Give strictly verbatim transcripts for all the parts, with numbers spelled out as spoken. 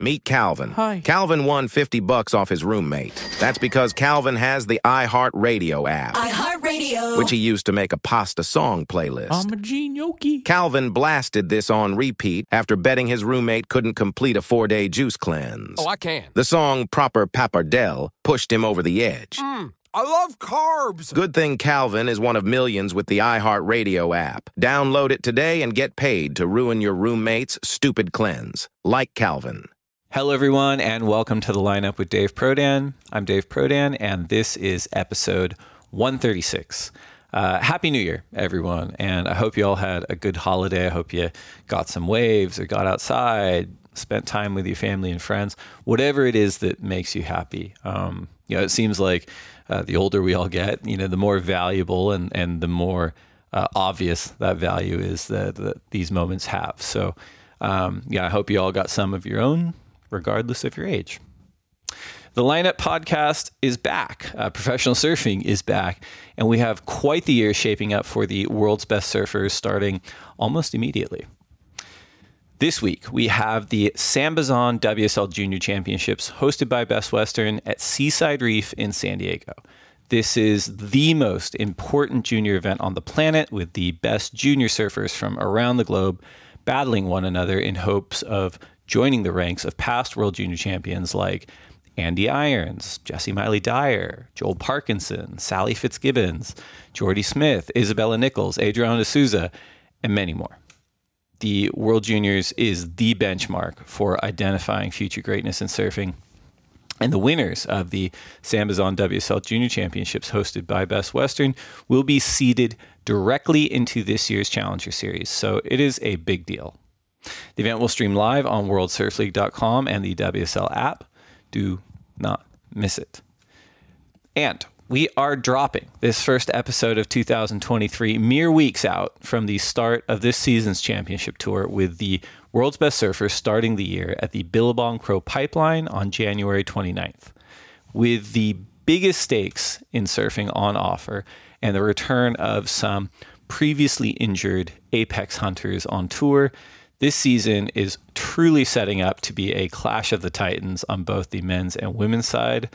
Meet Calvin. Hi. Calvin won fifty bucks off his roommate. That's because Calvin has the iHeartRadio app. iHeartRadio. Which he used to make a pasta song playlist. I'm a gnocchi. Calvin blasted this on repeat after betting his roommate couldn't complete a four-day juice cleanse. Oh, I can. The song Proper Pappardelle pushed him over the edge. Mm. I love carbs. Good thing Calvin is one of millions with the iHeartRadio app. Download it today and get paid to ruin your roommate's stupid cleanse. Like Calvin. Hello, everyone, and welcome to The Lineup with Dave Prodan. I'm Dave Prodan, and this is episode one thirty-six. Uh, Happy New Year, everyone, and I hope you all had a good holiday. I hope you got some waves or got outside, spent time with your family and friends, whatever it is that makes you happy. Um, you know, it seems like Uh, the older we all get, you know, the more valuable and, and the more uh, obvious that value is that, that these moments have. So, um, yeah, I hope you all got some of your own, regardless of your age. The Lineup podcast is back. Uh, professional surfing is back. And we have quite the year shaping up for the world's best surfers starting almost immediately. This week, we have the Sambazon W S L Junior Championships hosted by Best Western at Seaside Reef in San Diego. This is the most important junior event on the planet, with the best junior surfers from around the globe battling one another in hopes of joining the ranks of past world junior champions like Andy Irons, Jesse Miley-Dyer, Joel Parkinson, Sally Fitzgibbons, Jordy Smith, Isabella Nichols, Adriano Souza, and many more. The World Juniors is the benchmark for identifying future greatness in surfing. And the winners of the Sambazon W S L Junior Championships hosted by Best Western will be seeded directly into this year's Challenger Series. So it is a big deal. The event will stream live on World Surf League dot com and the W S L app. Do not miss it. And we are dropping this first episode of two thousand twenty-three mere weeks out from the start of this season's championship tour, with the world's best surfers starting the year at the Billabong Pro Pipeline on January twenty-ninth. With the biggest stakes in surfing on offer and the return of some previously injured apex hunters on tour, this season is truly setting up to be a clash of the titans on both the men's and women's side.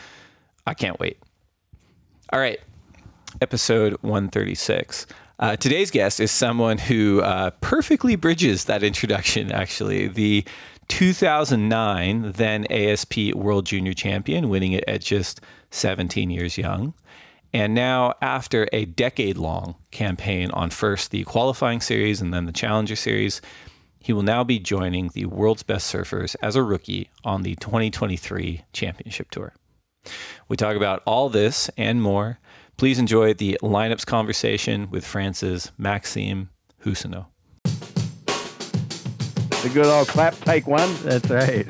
I can't wait. All right, episode one thirty-six. Uh, today's guest is someone who uh, perfectly bridges that introduction, actually. The two thousand nine then A S P World Junior Champion, winning it at just seventeen years young. And now, after a decade-long campaign on first the Qualifying Series and then the Challenger Series, he will now be joining the world's best surfers as a rookie on the twenty twenty-three Championship Tour. We talk about all this and more. Please enjoy the Lineup's conversation with France's Maxime Huscenot. The good old clap, take one. That's right.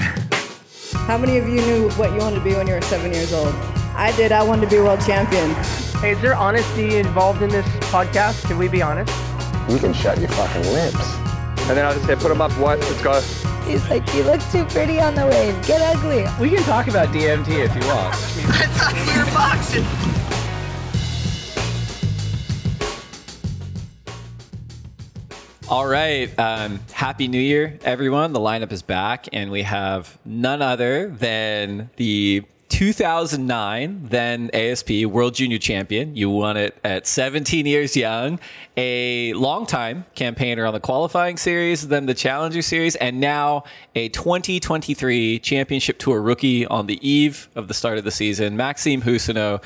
How many of you knew what you wanted to be when you were seven years old? I did. I wanted to be world champion. Hey, is there honesty involved in this podcast? Can we be honest? You can shut your fucking lips. And then I'll just say, put them up once. Let's go. He's like, you look too pretty on the wave. Get ugly. We can talk about D M T if you want. I thought we were boxing. All right. Um, Happy New Year, everyone. The lineup is back, and we have none other than the two thousand nine then A S P World Junior Champion. You won it at seventeen years young, a long-time campaigner on the Qualifying Series, then the Challenger Series, and now a twenty twenty-three Championship Tour rookie on the eve of the start of the season. Maxime Huscenot,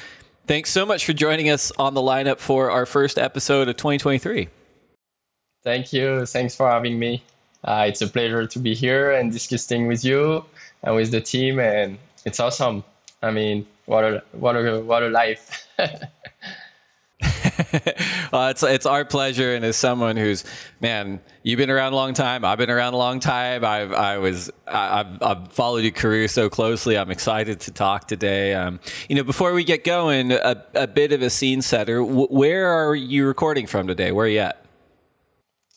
thanks so much for joining us on the lineup for our first episode of twenty twenty-three. Thank you. Thanks for having me. Uh, it's a pleasure to be here and discussing with you and with the team, and it's awesome. I mean, what a what a what a life! Well, it's it's our pleasure, and as someone who's, man, you've been around a long time. I've been around a long time. I've I was I've, I've followed your career so closely. I'm excited to talk today. Um, you know, before we get going, a, a bit of a scene setter. W- where are you recording from today? Where are you at?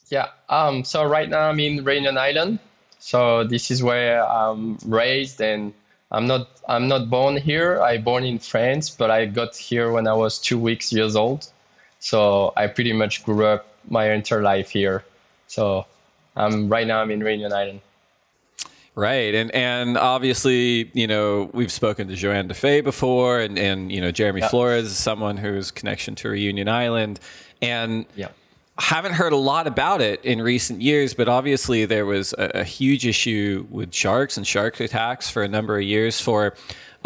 Yeah. Um. So right now I'm in Réunion Island. So this is where I'm raised, and I'm not I'm not born here. I born in France, but I got here when I was two weeks years old. So I pretty much grew up my entire life here. So I'm right now I'm in Réunion Island. Right. And and obviously, you know, we've spoken to Joanne DeFay before, and, and you know, Jeremy yeah. Flores is someone who's connection to Réunion Island. And yeah. haven't heard a lot about it in recent years, but obviously there was a, a huge issue with sharks and shark attacks for a number of years for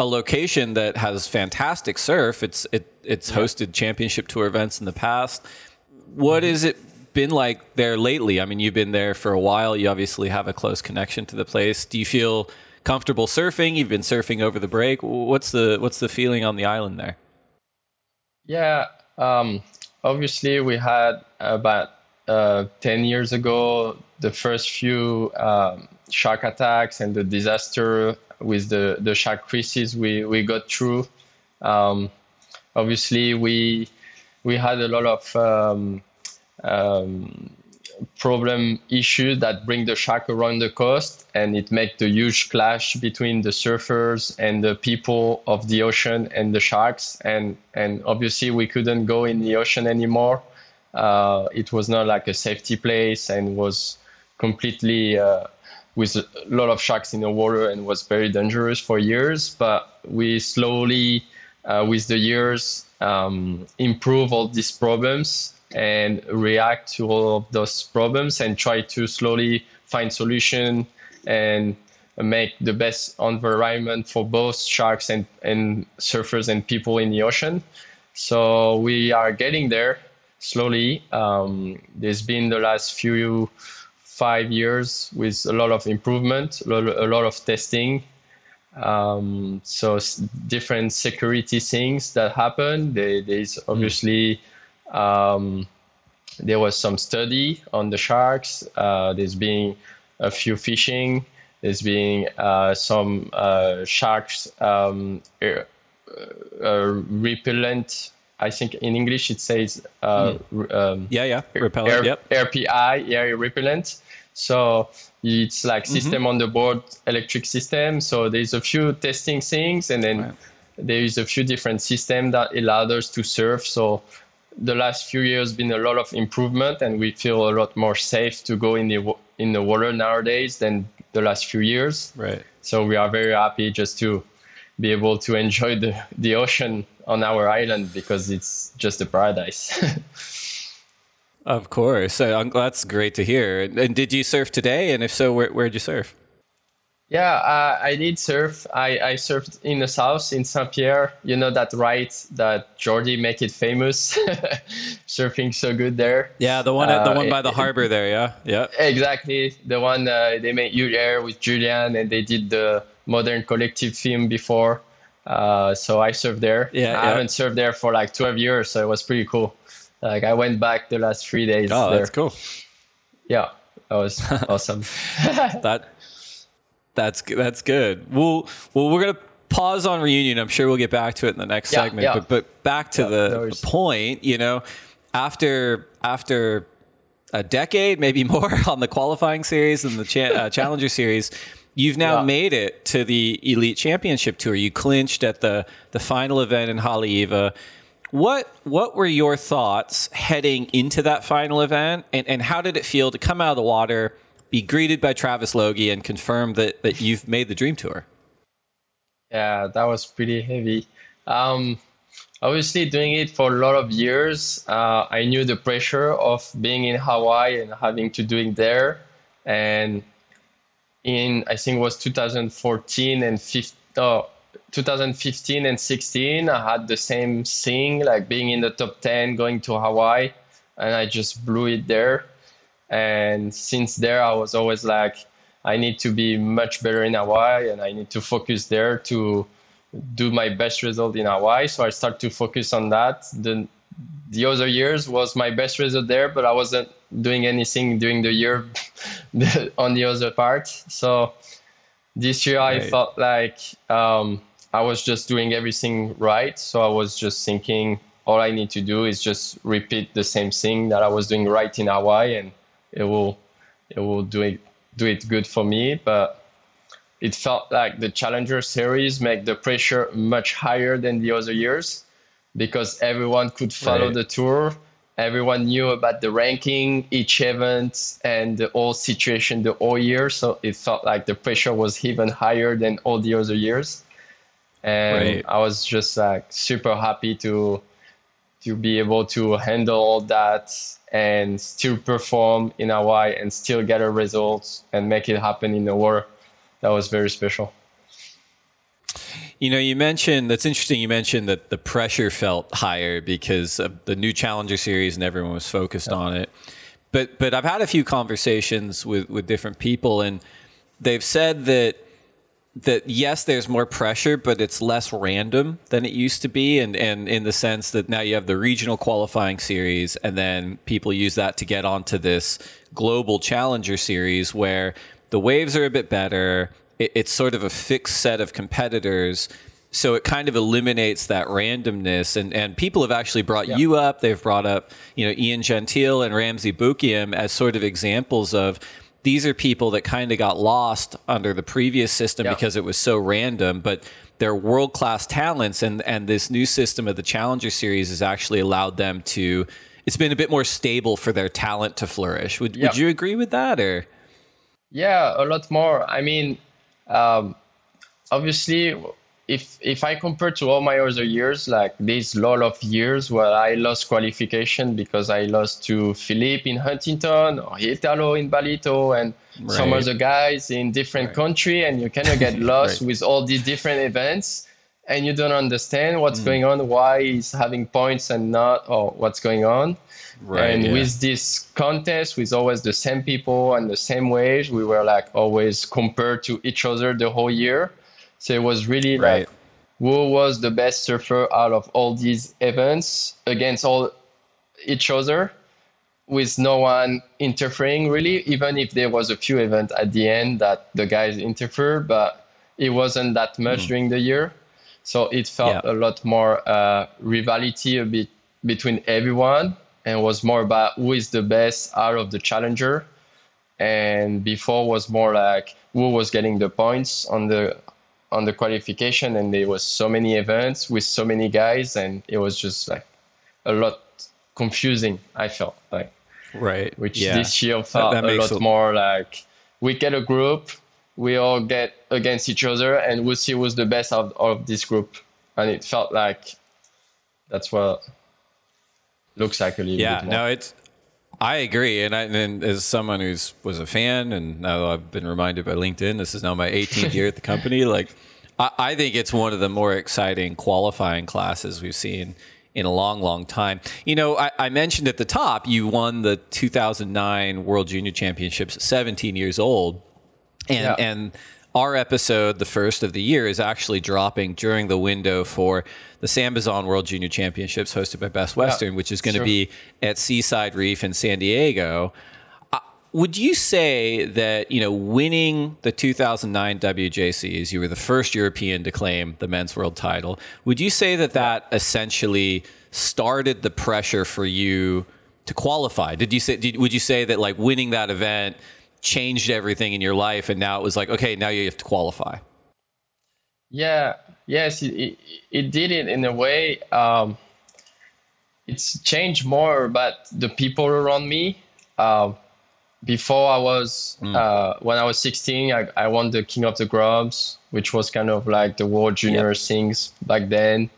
a location that has fantastic surf. It's it it's hosted championship tour events in the past. What has it been like there lately? I mean, you've been there for a while. You obviously have a close connection to the place. Do you feel comfortable surfing? You've been surfing over the break. What's the what's the feeling on the island there? Yeah. Um... Obviously, we had about uh, ten years ago, the first few um, shark attacks and the disaster with the, the shark crisis we, we got through. Um, obviously, we we had a lot of um, um, problem issues that bring the shark around the coast, and it make the huge clash between the surfers and the people of the ocean and the sharks. And and obviously we couldn't go in the ocean anymore. Uh, it was not like a safety place, and was completely uh, with a lot of sharks in the water, and was very dangerous for years. But we slowly, uh, with the years, um, improve all these problems and react to all of those problems, and try to slowly find solution and make the best environment for both sharks and, and surfers and people in the ocean. So we are getting there slowly. Um, there's been the last few five years with a lot of improvement, a lot of testing. Um, so different security things that happen. There, there's obviously mm. Um, there was some study on the sharks. Uh, there's been a few fishing. There's been uh, some uh, sharks um, uh, uh, repellent. I think in English it says uh, mm. um, yeah, yeah, repellent. R- yep. R P I, yeah, repellent. So it's like system mm-hmm. on the board, electric system. So there's a few testing things, and then right. there is a few different systems that allow us to surf. So the last few years been a lot of improvement, and we feel a lot more safe to go in the in the water nowadays than the last few years. Right. So we are very happy just to be able to enjoy the, the ocean on our island, because it's just a paradise. Of course. So that's great to hear. And did you surf today? And if so, where where'd you surf? Yeah, uh, I did surf. I, I surfed in the south, in Saint-Pierre. You know that ride that Jordy make it famous? Surfing so good there. Yeah, the one uh, the one by the it, harbor there, yeah? yeah. Exactly. The one uh, they made you there with Julian, and they did the Modern Collective film before. Uh, so I surfed there. Yeah, I yeah. haven't surfed there for like twelve years, so it was pretty cool. Like I went back the last three days Oh, there. That's cool. Yeah, that was awesome. that... That's that's good. Well, well, we're gonna pause on Réunion. I'm sure we'll get back to it in the next yeah, segment. Yeah. But but back to yeah, the, no the point, you know, after after a decade, maybe more, on the qualifying series and the cha- uh, Challenger series, you've now yeah. made it to the Elite Championship Tour. You clinched at the the final event in Haleiwa. What what were your thoughts heading into that final event, and and how did it feel to come out of the water, be greeted by Travis Logie, and confirm that, that you've made the Dream Tour? Yeah, that was pretty heavy. Um, obviously, doing it for a lot of years, uh, I knew the pressure of being in Hawaii and having to do it there. And in, I think it was twenty fourteen and fifteen, oh, twenty fifteen and sixteen, I had the same thing, like being in the top ten, going to Hawaii, and I just blew it there. And since there, I was always like, I need to be much better in Hawaii, and I need to focus there to do my best result in Hawaii. So I start to focus on that. The the other years was my best result there, but I wasn't doing anything during the year on the other part. So this year right. I felt like um, I was just doing everything right. So I was just thinking all I need to do is just repeat the same thing that I was doing right in Hawaii, and it will it will do it do it good for me. But it felt like the Challenger Series made the pressure much higher than the other years, because everyone could follow right. the tour. Everyone knew about the ranking, each event, and the whole situation the whole year. So it felt like the pressure was even higher than all the other years. And right. I was just like super happy to to be able to handle all that and still perform in Hawaii and still gather results and make it happen in the water. That was very special. You know, you mentioned, that's interesting, you mentioned that the pressure felt higher because of the new Challenger Series and everyone was focused yeah. on it. But but I've had a few conversations with, with different people, and they've said that, that yes, there's more pressure, but it's less random than it used to be, and, and in the sense that now you have the regional qualifying series, and then people use that to get onto this global Challenger Series where the waves are a bit better. It's sort of a fixed set of competitors, so it kind of eliminates that randomness. And, and people have actually brought yeah. you up. They've brought up, you know, Ian Gentile and Ramsey Bukiam as sort of examples of these are people that kind of got lost under the previous system yeah. because it was so random, but they're world-class talents. And, and this new system of the Challenger Series has actually allowed them to, it's been a bit more stable for their talent to flourish. Would, yeah. would you agree with that? Or yeah, a lot more. I mean, Um, obviously, if if I compare to all my other years, like this lot of years where I lost qualification because I lost to Philippe in Huntington or Italo in Balito and right. some other guys in different right. country, and you kind of get lost right. with all these different events, and you don't understand what's mm. going on, why he's having points and not, or what's going on. Right, and yeah. with this contest, with always the same people and the same waves, we were like always compared to each other the whole year. So it was really right. like, who was the best surfer out of all these events against all each other, with no one interfering really, even if there was a few events at the end that the guys interfered, but it wasn't that much mm. during the year. So it felt yeah. a lot more uh, rivalry a bit between everyone. And was more about who is the best out of the challenger, and before was more like who was getting the points on the on the qualification. And there was so many events with so many guys, and it was just like a lot confusing. I felt like right, which yeah. this year felt that, that a lot it... more like we get a group, we all get against each other, and we'll see who's the best out of this group. And it felt like that's what. Looks like a little yeah, bit more. No, it's, I agree. And, I, and as someone who was a fan, and now I've been reminded by LinkedIn, this is now my eighteenth year at the company. Like, I, I think it's one of the more exciting qualifying classes we've seen in a long, long time. You know, I, I mentioned at the top, you won the two thousand nine World Junior Championships at seventeen years old. And, yeah. and our episode, the first of the year, is actually dropping during the window for the Sambazon World Junior Championships hosted by Best Western, yeah, which is going to sure. be at Seaside Reef in San Diego. Uh, would you say that, you know, winning the two thousand nine W J Cs, you were the first European to claim the men's world title, would you say that that essentially started the pressure for you to qualify? Did you say? Did, would you say that, like, winning that event changed everything in your life, and now it was like, okay, now you have to qualify? Yeah, yes, it, it, it did it in a way. Um, it's changed more about the people around me. Um, before I was, mm. uh, when I was sixteen, I, I won the King of the Grubs, which was kind of like the World Junior yep. things back then.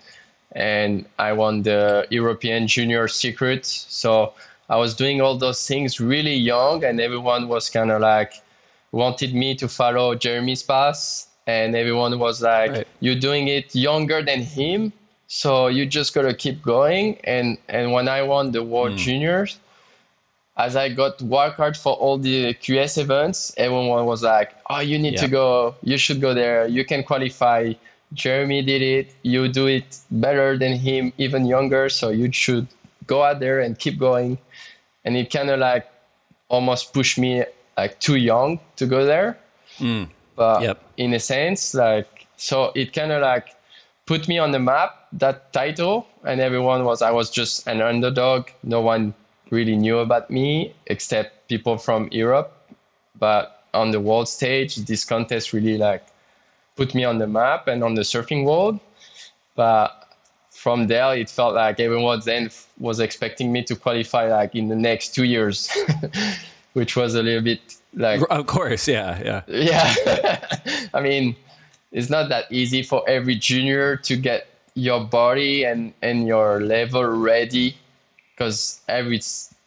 And I won the European Junior Secret. So I was doing all those things really young, and everyone was kind of like wanted me to follow Jeremy's path, and everyone was like, right. you're doing it younger than him, so you just got to keep going. And, and when I won the World mm. Juniors, as I got wildcard for all the Q S events, everyone was like, oh, you need yeah. to go, you should go there, you can qualify. Jeremy did it, you do it better than him, even younger, so you should go out there and keep going. And it kind of like almost pushed me like too young to go there. Mm. But yep. in a sense, like, so it kind of like put me on the map, that title, and everyone was, I was just an underdog. No one really knew about me except people from Europe. But on the world stage, this contest really like put me on the map and on the surfing world. But from there, it felt like everyone then was expecting me to qualify like in the next two years, which was a little bit like... Of course, yeah, yeah. Yeah. I mean, it's not that easy for every junior to get your body and, and your level ready, because every...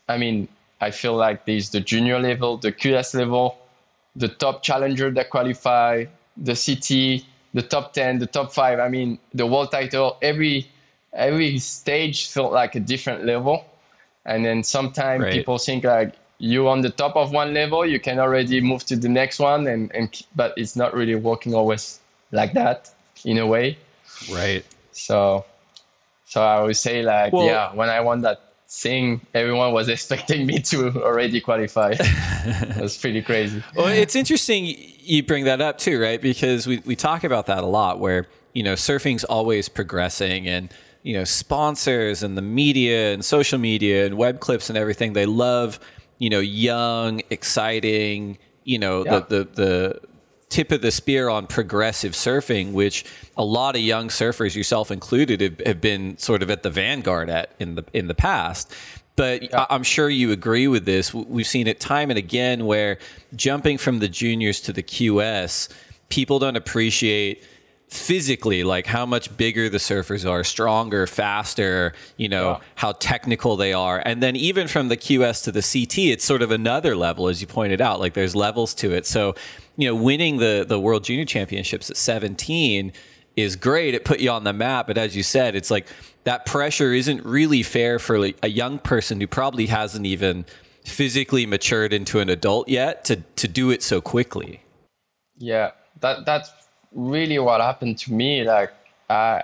I mean, I feel like there's the junior level, the Q S level, the top challenger that qualify, the C T, the top ten, the top five. I mean, the world title, every every stage felt like a different level. And then sometimes right. people think like you're on the top of one level, you can already move to the next one. And, and but it's not really working always like that in a way. Right. So, so I would say like, well, yeah, when I won that thing, everyone was expecting me to already qualify. It was pretty crazy. Well, it's interesting you bring that up too, right? Because we, we talk about that a lot where, you know, surfing's always progressing and, you know, sponsors and the media and social media and web clips and everything, they love, you know, young, exciting, you know, yeah. the, the, the tip of the spear on progressive surfing, which a lot of young surfers, yourself included, have, have been sort of at the vanguard at in the in the past. But yeah. I'm sure you agree with this. We've seen it time and again where jumping from the juniors to the Q S, people don't appreciate physically like how much bigger the surfers are, stronger, faster, you know, yeah. how technical they are. And then even from the Q S to the C T, it's sort of another level, as you pointed out, like there's levels to it. So, you know, winning the, the World Junior Championships at seventeen is great. It put you on the map. But as you said, it's like, that pressure isn't really fair for like a young person who probably hasn't even physically matured into an adult yet to, to do it so quickly. Yeah, that that's really what happened to me. Like, uh,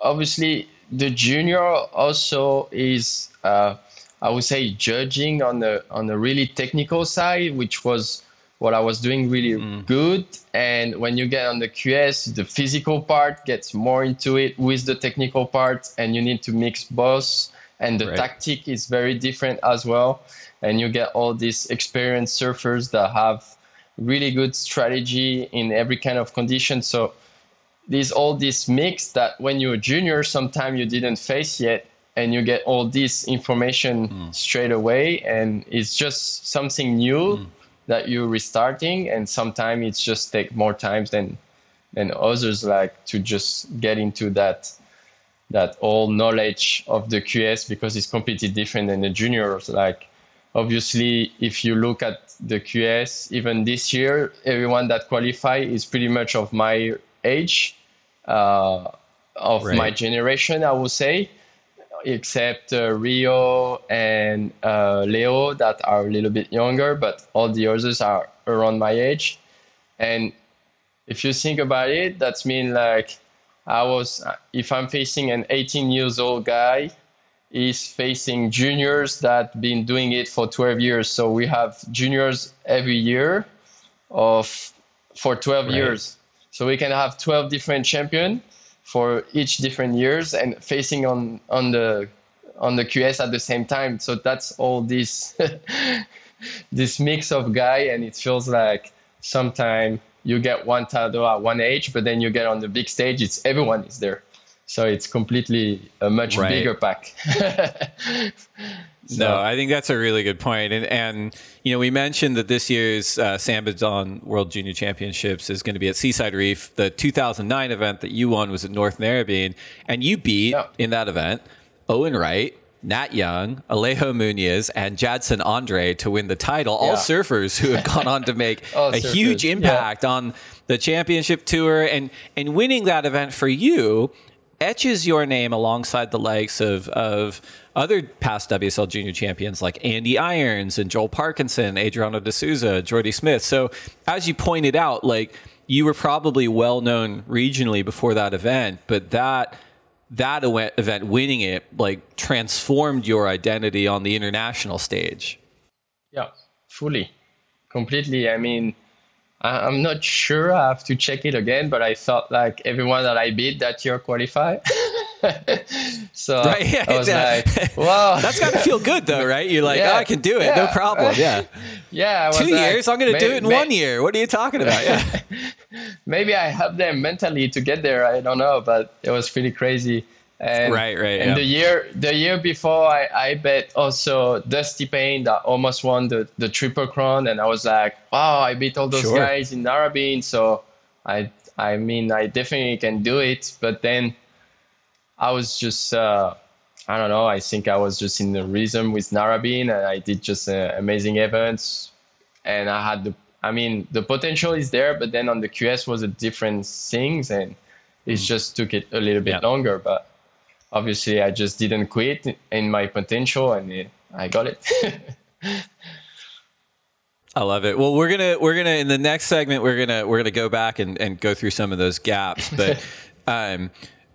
obviously, the junior also is, uh, I would say, judging on the on the really technical side, which was what I was doing really mm. good. And when you get on the Q S, the physical part gets more into it with the technical part, and you need to mix both. And the right. tactic is very different as well. And you get all these experienced surfers that have really good strategy in every kind of condition. So there's all this mix that when you're a junior, sometimes you didn't face yet, and you get all this information mm. straight away. And it's just something new mm. that you're restarting. And sometimes it's just take more time than than others, like to just get into that that all knowledge of the Q S, because it's completely different than the juniors. Like, obviously, if you look at the Q S, even this year, everyone that qualify is pretty much of my age, uh, of right. my generation, I would say, except uh, Rio and uh, Leo that are a little bit younger, but all the others are around my age. And if you think about it, that's mean like I was, if I'm facing an eighteen years old guy, is facing juniors that been doing it for twelve years. So we have juniors every year of for twelve right. years. So we can have twelve different champions for each different years and facing on, on the on the Q S at the same time. So that's all this this mix of guy, and it feels like sometimes you get one title at one age, but then you get on the big stage, it's everyone is there. So it's completely a much right. bigger pack. So. No, I think that's a really good point. And, and you know, we mentioned that this year's uh, Sambazon World Junior Championships is going to be at Seaside Reef. The two thousand nine event that you won was at North Narrabeen. And you beat, yeah. in that event, Owen Wright, Nat Young, Alejo Munoz, and Jadson Andre to win the title. Yeah. All surfers who have gone on to make a surfers. huge impact yeah. on the championship tour. And, and winning that event for you etches your name alongside the likes of of other past W S L junior champions like Andy Irons and Joel Parkinson, Adriano Souza, Jordy Smith. So as you pointed out, like you were probably well known regionally before that event, but that that event, winning it, like transformed your identity on the international stage. Yeah, fully, completely. I mean, I'm not sure. I have to check it again, but I thought like everyone that I beat that year qualified. So right, yeah, I was exactly. like, wow. That's got to feel good though, right? You're like, yeah, oh, I can do it. Yeah. No problem. Yeah. Yeah. I Two like, years. I'm going to do it in may- one year. What are you talking about? Yeah. Maybe I helped them mentally to get there. I don't know, but it was pretty crazy. And, right, right. And yeah. the year the year before, I, I bet also Dusty Payne that almost won the, the Triple Crown. And I was like, wow, I beat all those sure. guys in Narrabeen. So I I mean, I definitely can do it. But then I was just, uh, I don't know, I think I was just in the rhythm with Narrabeen. And I did just uh, amazing events. And I had the, I mean, the potential is there. But then on the Q S was a different things. And it just took it a little bit yeah. longer. But obviously, I just didn't quit in my potential, and I got it. I love it. Well, we're gonna we're gonna in the next segment we're gonna we're gonna go back and, and go through some of those gaps, but um,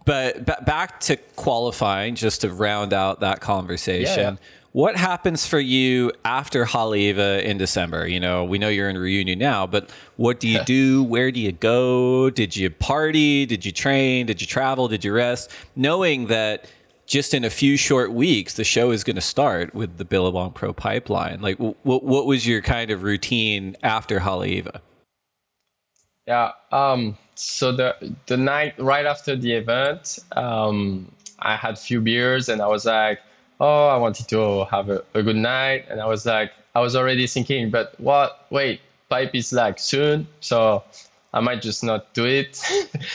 but b- back to qualifying just to round out that conversation. Yeah, yeah. What happens for you after Haleiwa in December? You know, we know you're in Reunion now, but what do you do? Where do you go? Did you party? Did you train? Did you travel? Did you rest? Knowing that just in a few short weeks, the show is going to start with the Billabong Pro Pipeline. Like, w- w- what was your kind of routine after Haleiwa? Yeah. Um, so the the night right after the event, um, I had a few beers and I was like, oh, I wanted to have a, a good night. And I was like, I was already thinking, but what, wait, pipe is like soon. So I might just not do it.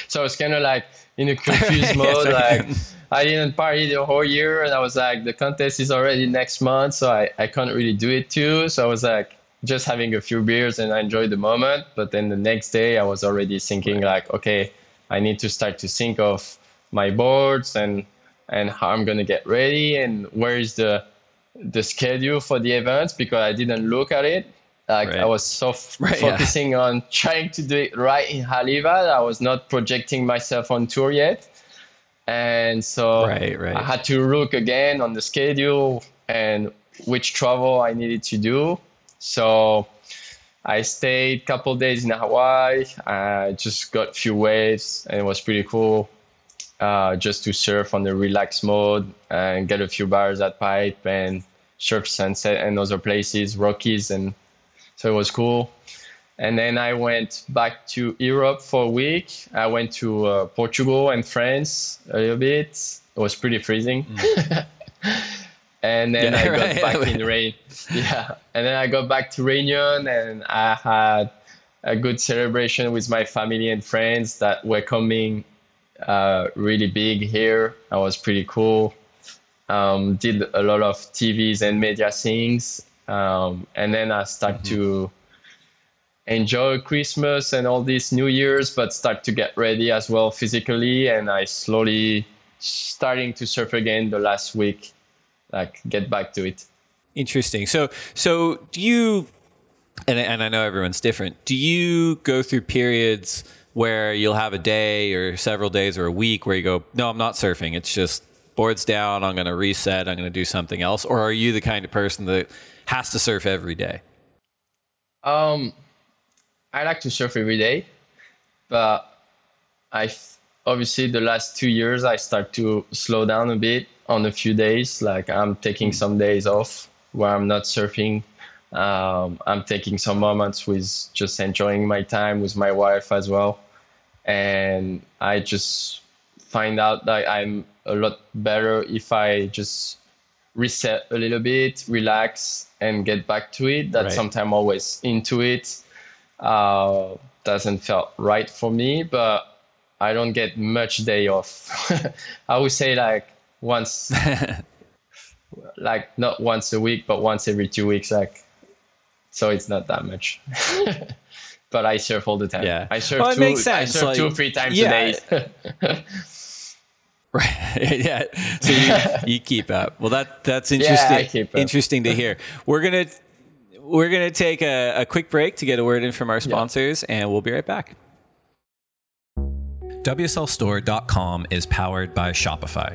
So I was kind of like in a confused mode. Like I didn't party the whole year. And I was like, the contest is already next month. So I, I can't really do it too. So I was like, just having a few beers and I enjoyed the moment. But then the next day I was already thinking like, okay, I need to start to think of my boards and and how I'm going to get ready and where is the the schedule for the events because I didn't look at it. Like right. I was so f- right, focusing yeah. on trying to do it right in Haleiwa. I was not projecting myself on tour yet. And so right, right. I had to look again on the schedule and which travel I needed to do. So I stayed a couple days in Hawaii. I just got a few waves and it was pretty cool. Uh, just to surf on the relaxed mode and get a few bars at Pipe and surf Sunset and other places, Rockies. And so it was cool. And then I went back to Europe for a week. I went to uh, Portugal and France a little bit. It was pretty freezing. Mm. and then yeah, I got right, back yeah. in rain. Yeah. And then I got back to Réunion and I had a good celebration with my family and friends that were coming uh really big here. I was pretty cool. Um did a lot of T Vs and media things. Um and then I start mm-hmm. to enjoy Christmas and all these New Year's, but start to get ready as well physically, and I slowly starting to surf again the last week, like get back to it. Interesting. So so do you and and I know everyone's different, do you go through periods where you'll have a day or several days or a week where you go, no, I'm not surfing. It's just boards down. I'm going to reset. I'm going to do something else. Or are you the kind of person that has to surf every day? Um, I like to surf every day, but I obviously the last two years, I start to slow down a bit on a few days. Like I'm taking some days off where I'm not surfing. Um, I'm taking some moments with just enjoying my time with my wife as well. And I just find out that I'm a lot better if I just reset a little bit, relax, and get back to it. That right. sometimes always into it uh, doesn't feel right for me, but I don't get much day off. I would say like once, like not once a week, but once every two weeks, like, so it's not that much. But I surf all the time. Yeah. I surf, well, two, makes sense. I surf like, two, three times yeah. a day. Right. Yeah. So you, you keep up. Well, that that's interesting. Yeah, I keep up. Interesting to hear. We're going to we're going to take a, a quick break to get a word in from our sponsors, yeah. and we'll be right back. W S L store dot com is powered by Shopify.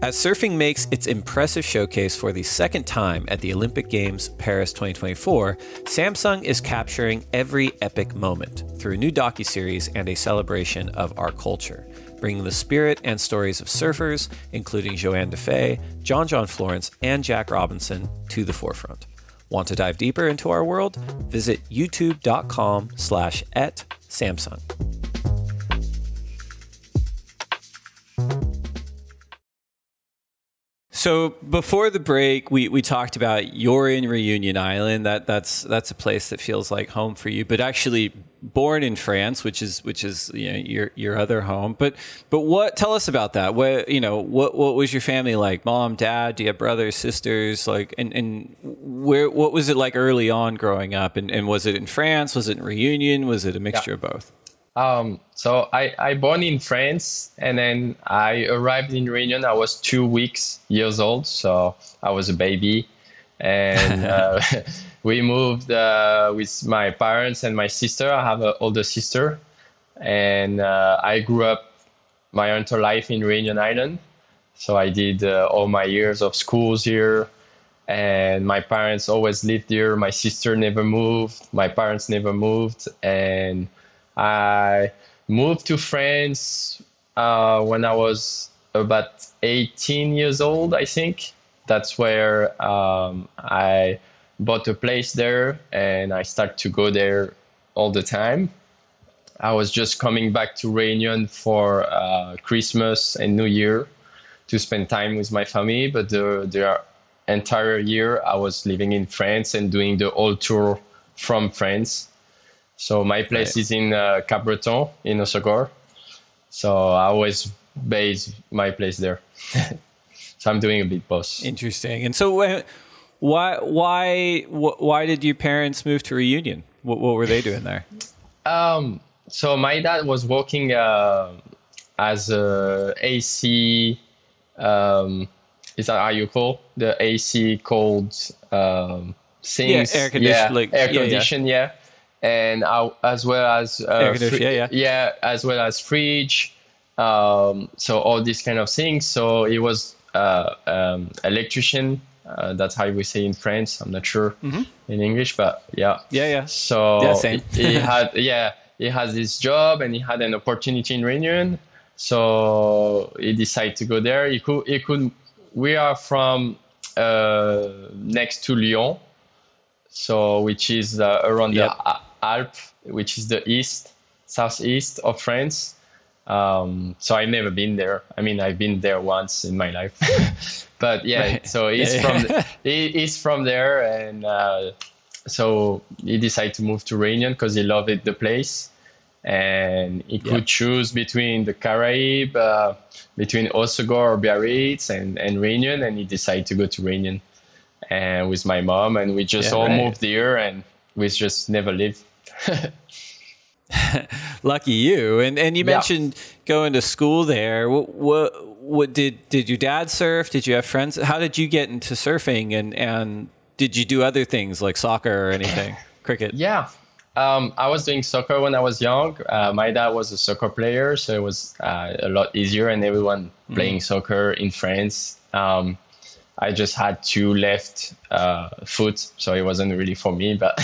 As surfing makes its impressive showcase for the second time at the Olympic Games Paris twenty twenty-four, Samsung is capturing every epic moment through a new docuseries and a celebration of our culture, bringing the spirit and stories of surfers, including Joanne DeFay, John John Florence, and Jack Robinson, to the forefront. Want to dive deeper into our world? Visit youtube.com slash at Samsung. So before the break, we, we talked about you're in Réunion Island. That that's that's a place that feels like home for you, but actually born in France, which is which is you know, your your other home. But but what tell us about that? What you know what what was your family like? Mom, dad, do you have brothers, sisters? Like and, and where what was it like early on growing up? And, and was it in France? Was it in Réunion? Was it a mixture yeah. of both? Um, so I, I born in France, and then I arrived in Réunion. I was two weeks years old, so I was a baby, and uh, we moved uh, with my parents and my sister. I have an older sister, and uh, I grew up my entire life in Réunion Island. So I did uh, all my years of schools here, and my parents always lived here. My sister never moved. My parents never moved, and I moved to France uh, when I was about eighteen years old, I think. That's where um, I bought a place there, and I started to go there all the time. I was just coming back to Réunion for uh, Christmas and New Year to spend time with my family, but the, the entire year I was living in France and doing the whole tour from France. So my place right. is in uh, Cap Breton, in Osogor. So I always base my place there. So I'm doing a bit both. Interesting. And so why why why did your parents move to Réunion? What, what were they doing there? Um, so my dad was working uh, as a A C, um, is that how you call the A C cold um, things? Yeah, air condition. Yeah, like, air condition, yeah. yeah. yeah. And I, as well as uh, fr- yeah, yeah. yeah, as well as fridge, um, so all these kind of things. So he was uh, um, electrician. Uh, that's how we say in France. I'm not sure mm-hmm. in English, but yeah, yeah, yeah. So yeah, same. he had yeah, he has this job, and he had an opportunity in Réunion. So he decided to go there. He could, he could. We are from uh, next to Lyon, so which is uh, around yep. the Alp, which is the east. southeast of France. Um, so I've never been there. I mean, I've been there once in my life, but yeah, right. so he's yeah, from, yeah. The, he's from there. And, uh, so he decided to move to Réunion cause he loved it, the place. And he could yeah. choose between the Caraïbes, uh, between Osogor or Biarritz and, and Réunion. And he decided to go to Réunion and with my mom, and we just yeah, all right. moved there and we just never lived. Lucky you. And and you mentioned yeah. going to school there. What, what what did did your dad surf? Did you have friends? How did you get into surfing? And and did you do other things like soccer or anything? Cricket? Yeah, um, I was doing soccer when I was young. Uh, my dad was a soccer player, so it was uh, a lot easier. And everyone mm-hmm. playing soccer in France. Um, I just had two left uh, foot, so it wasn't really for me, but.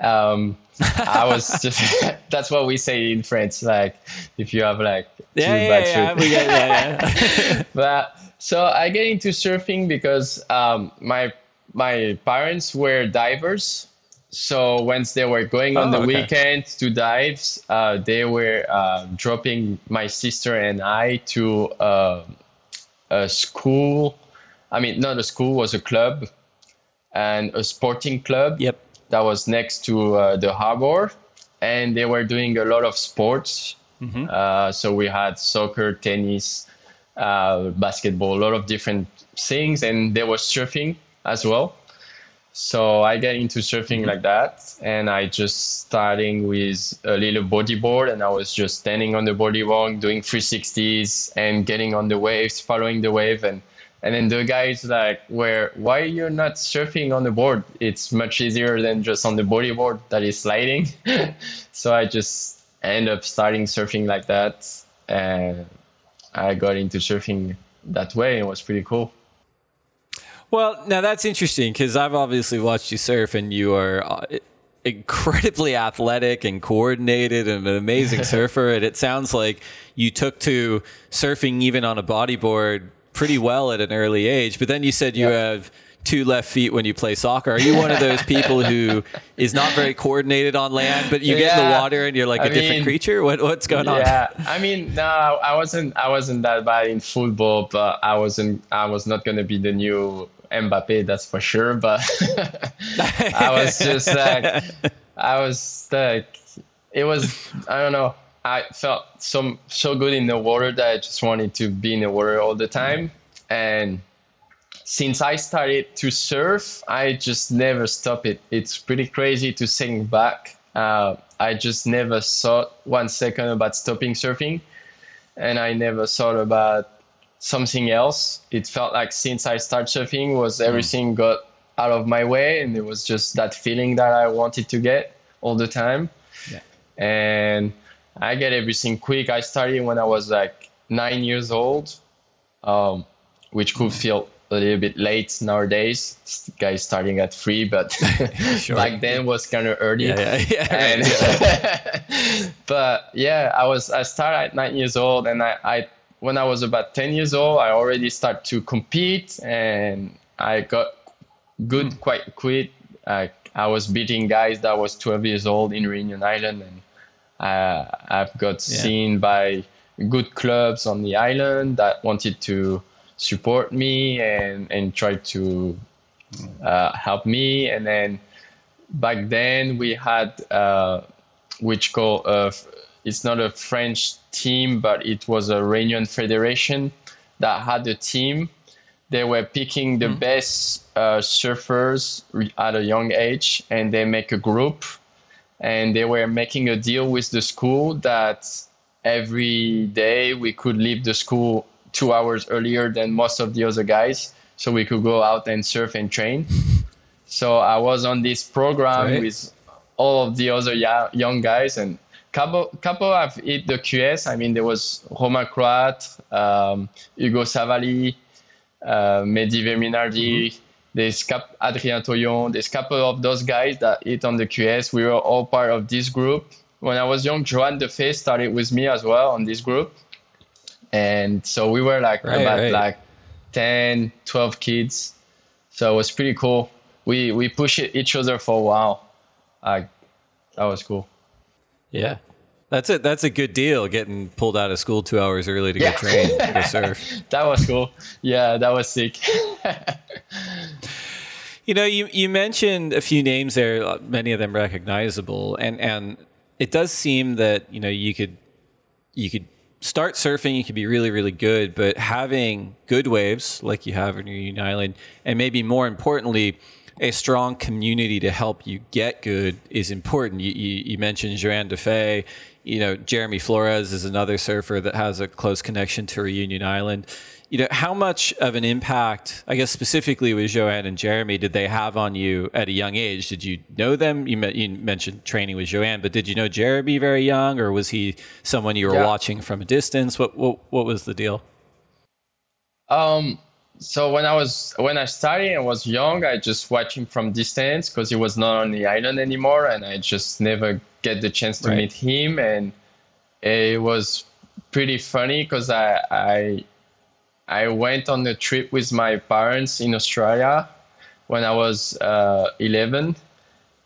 um I was just that's what we say in France, like if you have like two yeah, bad yeah, yeah, yeah, yeah. But so I get into surfing because um my my parents were divers, so once they were going oh, on the okay. weekend to dives, uh they were uh dropping my sister and I to uh, a school I mean not a school was a club and a sporting club yep that was next to uh, the harbor, and they were doing a lot of sports. Mm-hmm. Uh, so we had soccer, tennis, uh, basketball, a lot of different things, and they were surfing as well. So I got into surfing mm-hmm. like that, and I just starting with a little bodyboard, and I was just standing on the bodyboard, doing three sixties and getting on the waves, following the wave, and And then the guys like, where, why you're not surfing on the board? It's much easier than just on the bodyboard that is sliding. So I just end up starting surfing like that. And I got into surfing that way. It was pretty cool. Well, now that's interesting because I've obviously watched you surf and you are incredibly athletic and coordinated and an amazing surfer. And it sounds like you took to surfing even on a bodyboard pretty well at an early age, but then you said you yep. have two left feet when you play soccer. Are you one of those people who is not very coordinated on land, but you yeah. get in the water and you're like I a mean, different creature? What, what's going yeah. on? Yeah, I mean, no, I wasn't. I wasn't that bad in football, but I wasn't. I was not going to be the new Mbappe, that's for sure. But I was just like, I was like, it was. I don't know. I felt so so good in the water that I just wanted to be in the water all the time. And since I started to surf, I just never stopped it. It's pretty crazy to think back. Uh, I just never thought one second about stopping surfing. And I never thought about something else. It felt like since I started surfing, was everything got out of my way. And it was just that feeling that I wanted to get all the time. Yeah. And I get everything quick. I started when I was like nine years old, um, which could feel a little bit late nowadays. Guys starting at three, but sure. back then was kind of early. Yeah, yeah, yeah. And, yeah. But yeah, I was I started at nine years old, and I, I when I was about ten years old, I already started to compete, and I got good mm. quite quick. I I was beating guys that was twelve years old in Réunion Island, and Uh, I've got yeah. seen by good clubs on the island that wanted to support me and, and try to uh, help me. And then back then we had uh, which call uh, it's not a French team, but it was a Réunion Federation that had a team. They were picking the mm-hmm. best uh, surfers at a young age, and they make a group. And they were making a deal with the school that every day we could leave the school two hours earlier than most of the other guys, so we could go out and surf and train. So I was on this program right. with all of the other ya- young guys, and couple couple have hit the Q S. I mean, there was Romain Croat, um, Hugo Savali, uh, Mehdi Verminardi. Mm-hmm. There's Adrien Toyon, there's a couple of those guys that hit on the Q S. We were all part of this group. When I was young, Joanne DeFay started with me as well on this group. And so we were like right, about right. like ten, twelve kids. So it was pretty cool. We we pushed each other for a while. I, that was cool. Yeah. That's it. That's a good deal, getting pulled out of school two hours early to yeah. go train to surf. That was cool. Yeah, that was sick. You know, you, you mentioned a few names there, many of them recognizable. And, and it does seem that, you know, you could you could start surfing, you could be really, really good, but having good waves like you have in Réunion Island, and maybe more importantly, a strong community to help you get good is important. You, you, you mentioned Joanne DeFay. You know, Jeremy Flores is another surfer that has a close connection to Réunion Island. You know, how much of an impact, I guess specifically with Joanne and Jeremy, did they have on you at a young age? Did you know them? You, me- you mentioned training with Joanne, but did you know Jeremy very young, or was he someone you were yeah. watching from a distance? What, what what was the deal? Um. So when I was when I started and was young, I just watched him from distance because he was not on the island anymore, and I just never get the chance to right. meet him. And it was pretty funny because I, I I went on a trip with my parents in Australia when I was uh, eleven,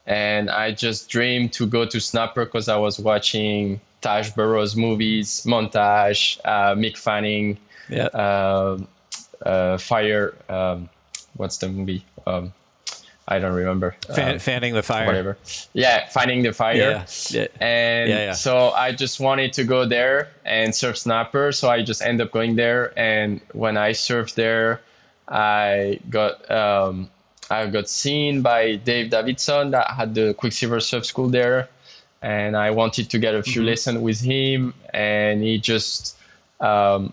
and I just dreamed to go to Snapper because I was watching Taj Burroughs movies, Montage, uh, Mick Fanning. Yeah. Uh, Uh, fire, um, what's the movie? Um, I don't remember. Fan, um, Fanning the Fire. Whatever. Yeah, Fanning the Fire. Yeah, yeah. And yeah, yeah. so I just wanted to go there and surf Snapper, so I just ended up going there. And when I surfed there, I got um, I got seen by Dave Davidson that had the Quiksilver Surf School there, and I wanted to get a few mm-hmm. lessons with him, and he just... Um,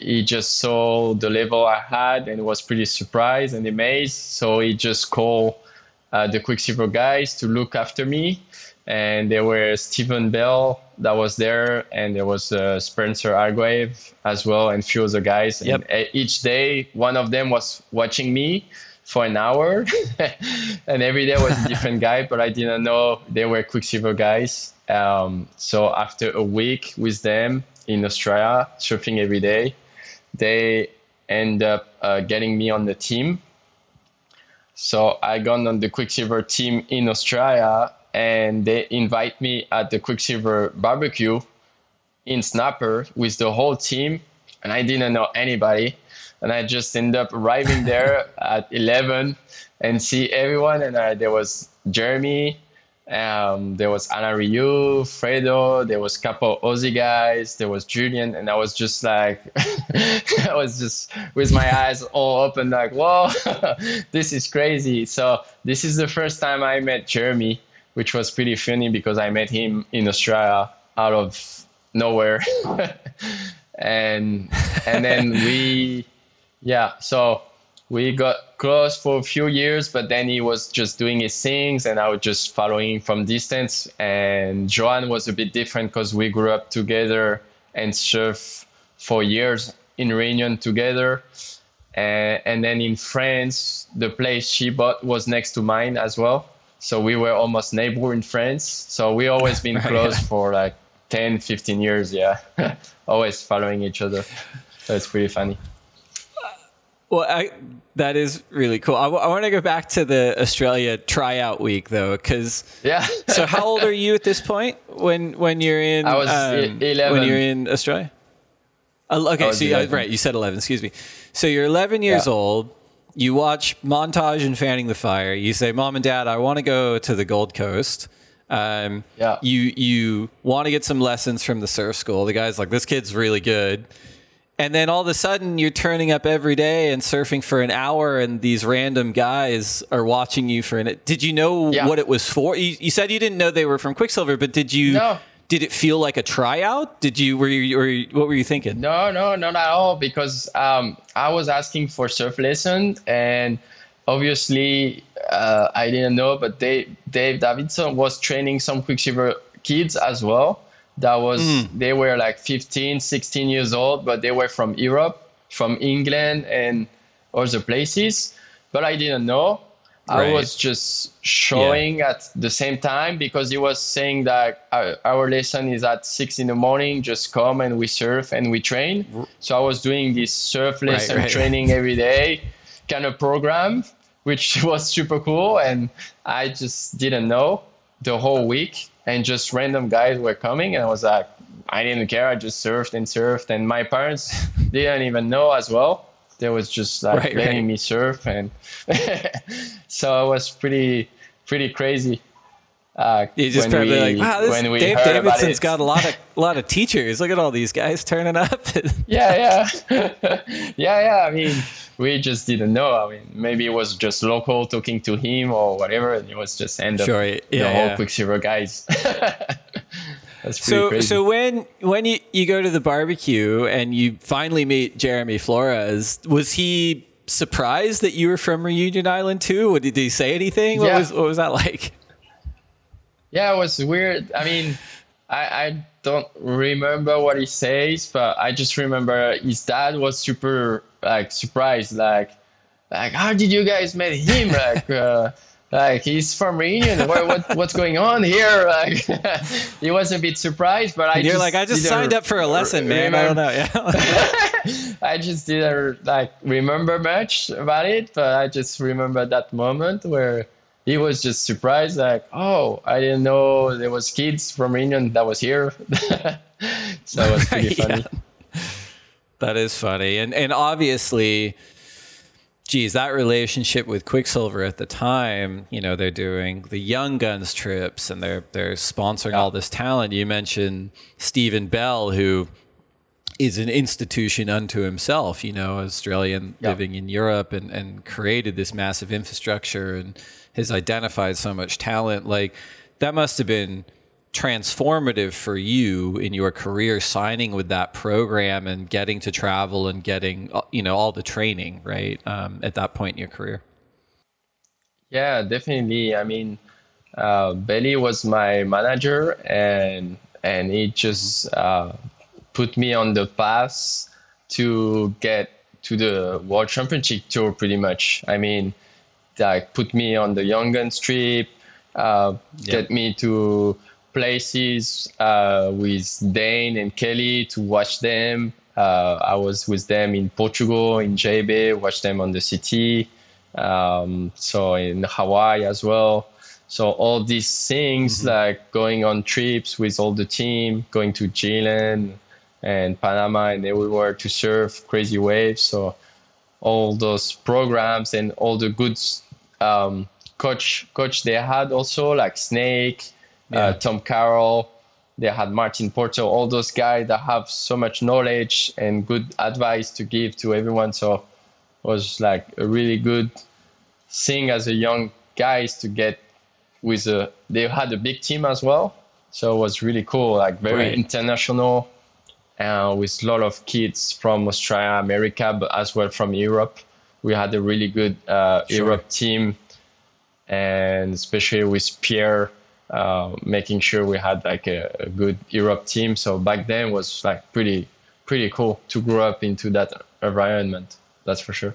he just saw the level I had and was pretty surprised and amazed. So he just called uh, the Quicksilver guys to look after me. And there were Stephen Bell that was there, and there was uh, Spencer Hargrave as well, and few other guys. Yep. And each day, one of them was watching me for an hour. And every day was a different guy, but I didn't know they were Quicksilver guys. Um, so after a week with them in Australia, surfing every day, they end up uh, getting me on the team. So I got on the Quiksilver team in Australia, and they invite me at the Quiksilver barbecue in Snapper with the whole team, and I didn't know anybody. And I just end up arriving there at eleven and see everyone. And I, there was Jeremy, um, there was Anna Ryu, Fredo, there was a couple Aussie guys, there was Julian, and I was just like, I was just with my eyes all open, like, whoa, this is crazy. So this is the first time I met Jeremy, which was pretty funny because I met him in Australia out of nowhere. and and then we, yeah, so... we got close for a few years, but then he was just doing his things and I was just following from distance. And Joanne was a bit different because we grew up together and surfed for years in Réunion together. And, and then in France, the place she bought was next to mine as well. So we were almost neighbor in France. So we always been right, close yeah. for like ten, fifteen years. Yeah, always following each other. So it's pretty funny. Well, I, that is really cool. I, w- I want to go back to the Australia tryout week, though, because yeah. So, how old are you at this point when when you're in? I was um, eleven. When you're in Australia. Okay, so you, right, you said eleven. Excuse me. So you're eleven years yeah. old. You watch Montage and Fanning the Fire. You say, "Mom and Dad, I want to go to the Gold Coast." Um, yeah. You you want to get some lessons from the surf school. The guy's like, "This kid's really good." And then all of a sudden, you're turning up every day and surfing for an hour, and these random guys are watching you for an. Did you know yeah. what it was for? You, you said you didn't know they were from Quiksilver, but did you? No. Did it feel like a tryout? Did you? Were you? Were you, what were you thinking? No, no, not at all. Because um, I was asking for surf lesson, and obviously uh, I didn't know. But Dave, Dave Davidson was training some Quiksilver kids as well. That was, mm. they were like fifteen, sixteen years old, but they were from Europe, from England and other places. But I didn't know. Right. I was just showing yeah. at the same time because he was saying that our, our lesson is at six in the morning, just come and we surf and we train. So I was doing this surf lesson right, right. training every day kind of program, which was super cool. And I just didn't know the whole week. and just random guys were coming, and I was like, I didn't care. I just surfed and surfed, and my parents didn't even know as well. They was just like right, letting right. me surf, and so it was pretty pretty crazy. Uh, you just probably we, like, wow, this Dave Davidson's got a lot of a lot of teachers. Look at all these guys turning up. yeah, yeah, yeah, yeah. I mean, we just didn't know. I mean, maybe it was just local talking to him or whatever, and it was just end up sure, yeah, the yeah, whole yeah. Quicksilver guys. That's so crazy. So when when you, you go to the barbecue and you finally meet Jeremy Flores, was he surprised that you were from Reunion Island too? Did he say anything? Yeah. What was what was that like? Yeah, it was weird. I mean, I, I don't remember what he says, but I just remember his dad was super like surprised, like, like how did you guys meet him? Like, uh, like he's from Reunion. What, what what's going on here? Like, he was a bit surprised, but I you're just like I just signed up for a lesson, man. Remember, I don't know. Yeah, I just didn't like remember much about it, but I just remember that moment where he was just surprised, like, oh, I didn't know there was kids from Reunion that was here. So it was pretty funny. Yeah. That is funny. And and obviously, geez, that relationship with Quiksilver at the time, you know, they're doing the Young Guns trips and they're they're sponsoring yeah. all this talent. You mentioned Stephen Bell, who is an institution unto himself, you know, Australian yeah. living in Europe and, and created this massive infrastructure and has identified so much talent. Like, that must have been transformative for you in your career, signing with that program and getting to travel and getting, you know, all the training, right, um, at that point in your career. Yeah, definitely. I mean, uh, Belly was my manager, and and he just uh, put me on the path to get to the World Championship Tour, pretty much. I mean, like put me on the Young Guns trip, uh, yeah. get me to places uh, with Dane and Kelly to watch them. Uh, I was with them in Portugal, in J B, watched them on the city. Um, so in Hawaii as well. So all these things, mm-hmm. like going on trips with all the team, going to G-Land and Panama and everywhere to surf crazy waves. So all those programs and all the good um, coach coach they had also, like Snake, yeah. uh, Tom Carroll, they had Martin Porter, all those guys that have so much knowledge and good advice to give to everyone. So it was like a really good thing as a young guys to get with a, they had a big team as well. So it was really cool, like very right. international. Uh, with a lot of kids from Australia, America, but as well from Europe. We had a really good uh, sure. Europe team, and especially with Pierre, uh, making sure we had like a, a good Europe team. So back then was like pretty, pretty cool to grow up into that environment. That's for sure.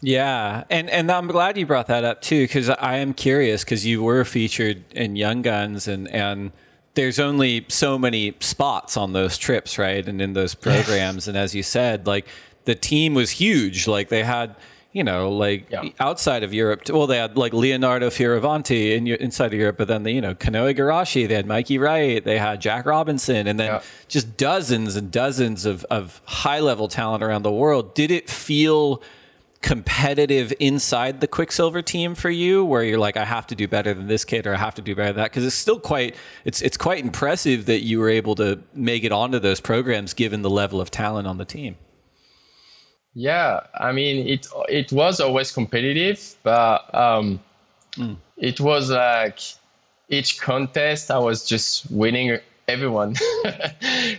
Yeah. And, and I'm glad you brought that up too, because I am curious, because you were featured in Young Guns, and, and there's only so many spots on those trips, right? And in those programs. And as you said, like the team was huge. Like they had, you know, like yeah. outside of Europe, well, they had like Leonardo Fioravanti in, inside of Europe, but then, the, you know, Kanoe Garashi, they had Mikey Wright, they had Jack Robinson, and then yeah. just dozens and dozens of, of high level talent around the world. Did it feel competitive inside the Quiksilver team for you, where you're like, I have to do better than this kid, or I have to do better than that? Because it's still quite, it's it's quite impressive that you were able to make it onto those programs, given the level of talent on the team. Yeah, I mean, it it was always competitive, but um, mm. it was like each contest, I was just winning everyone,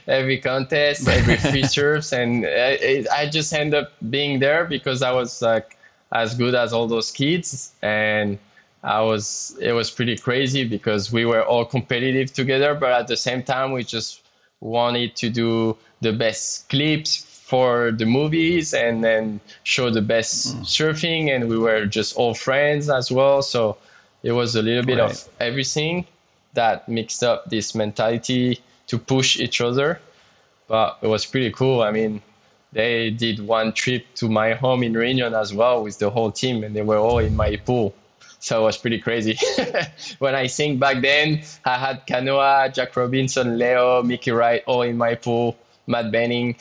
every contest, every free surfs, and I, I just end up being there because I was like as good as all those kids, and I was it was pretty crazy because we were all competitive together, but at the same time we just wanted to do the best clips for the movies and then show the best mm. surfing, and we were just all friends as well, so it was a little bit right. of everything that mixed up this mentality to push each other. But it was pretty cool. I mean, they did one trip to my home in Réunion as well with the whole team, and they were all in my pool. So it was pretty crazy. When I think back then, I had Canoa, Jack Robinson, Leo, Mikey Wright, all in my pool, Matt Benning.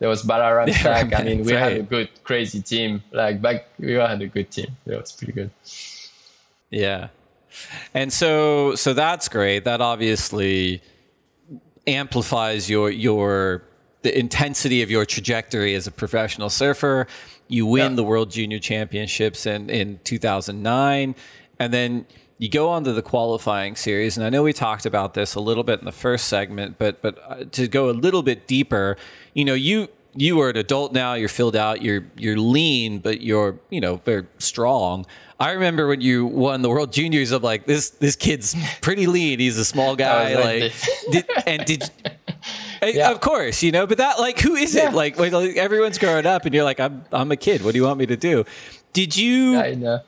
There was Balaram Track. I mean, we right. had a good, crazy team. Like back, we had a good team. It was pretty good. Yeah. And so, so that's great. That obviously amplifies your, your, the intensity of your trajectory as a professional surfer. You win yeah. the World Junior Championships in, in two thousand nine, and then you go on to the qualifying series. And I know we talked about this a little bit in the first segment, but but to go a little bit deeper, you know, you you are an adult now. You're filled out. You're you're lean, but you're you know very strong. I remember when you won the World Juniors, I'm like, this this kid's pretty lean. He's a small guy. Like, like did, and did. Yeah. Of course, you know, but that, like, who is yeah. it? Like, like, everyone's growing up and you're like, I'm I'm a kid. What do you want me to do? Did you, I know.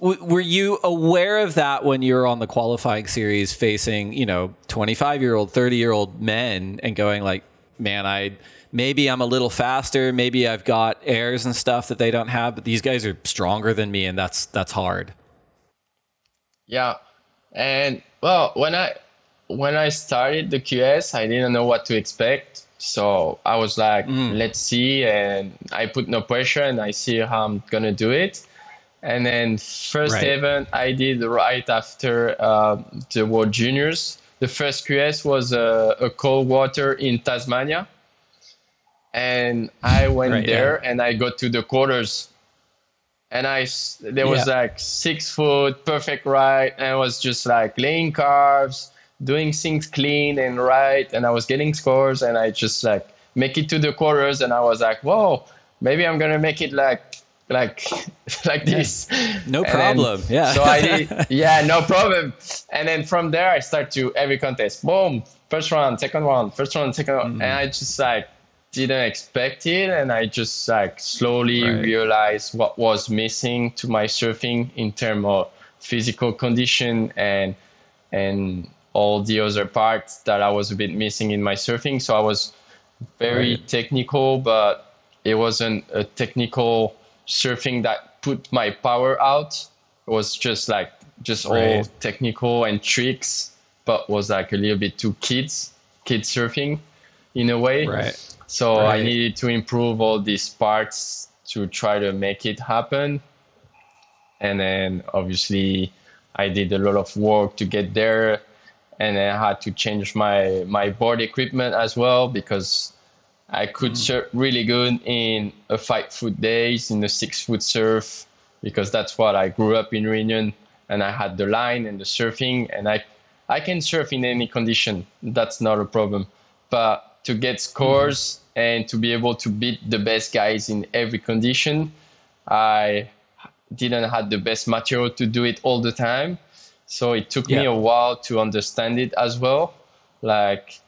W- were you aware of that when you were on the qualifying series facing, you know, twenty-five year old, thirty year old men and going like, man, I, maybe I'm a little faster. Maybe I've got airs and stuff that they don't have, but these guys are stronger than me. And that's, that's hard. Yeah. And well, when I, When I started the Q S, I didn't know what to expect. So I was like, mm. let's see. And I put no pressure and I see how I'm going to do it. And then first right. event I did right after uh, the World Juniors. The first Q S was a, a cold water in Tasmania. And I went right, there yeah. and I got to the quarters. And I, there was yeah. like six foot, perfect ride. And I was just like laying carves, doing things clean and right, and I was getting scores, and I just like make it to the quarters, and I was like, whoa, maybe I'm gonna make it like like like this. No problem. Then, yeah. So I did yeah, no problem. And then from there I start to every contest. Boom, first round, second round, first round, second round. Mm-hmm. And I just like didn't expect it, and I just like slowly right. realized what was missing to my surfing in terms of physical condition and and all the other parts that I was a bit missing in my surfing. So I was very right. technical, but it wasn't a technical surfing that put my power out. It was just like, just right. all technical and tricks, but was like a little bit too kids, kids surfing in a way. Right. So right. I needed to improve all these parts to try to make it happen. And then obviously I did a lot of work to get there. And I had to change my, my board equipment as well, because I could mm. surf really good in a five foot days, in a six foot surf, because that's what I grew up in Réunion, and I had the line and the surfing, and I I can surf in any condition. That's not a problem. But to get scores mm. and to be able to beat the best guys in every condition, I didn't have the best material to do it all the time. So it took yeah. me a while to understand it as well. Like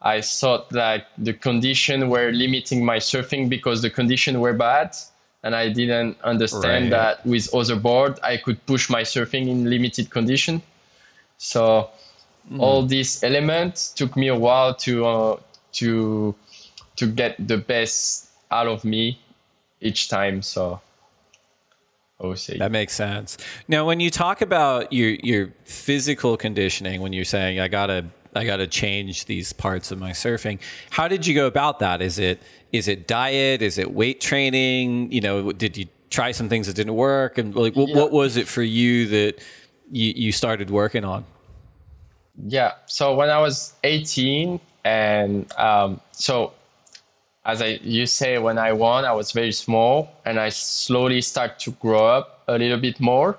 I thought like the conditions were limiting my surfing because the conditions were bad. And I didn't understand right. that with other board, I could push my surfing in limited condition. So mm. all these elements took me a while to, uh, to, to get the best out of me each time. So that makes sense. Now, when you talk about your your physical conditioning, when you're saying I gotta I gotta change these parts of my surfing, how did you go about that? Is it is it diet? Is it weight training? You know, did you try some things that didn't work? And like, what, yeah. what was it for you that you, you started working on? Yeah. So when I was eighteen, and um, so. As I, you say, when I won, I was very small, and I slowly start to grow up a little bit more.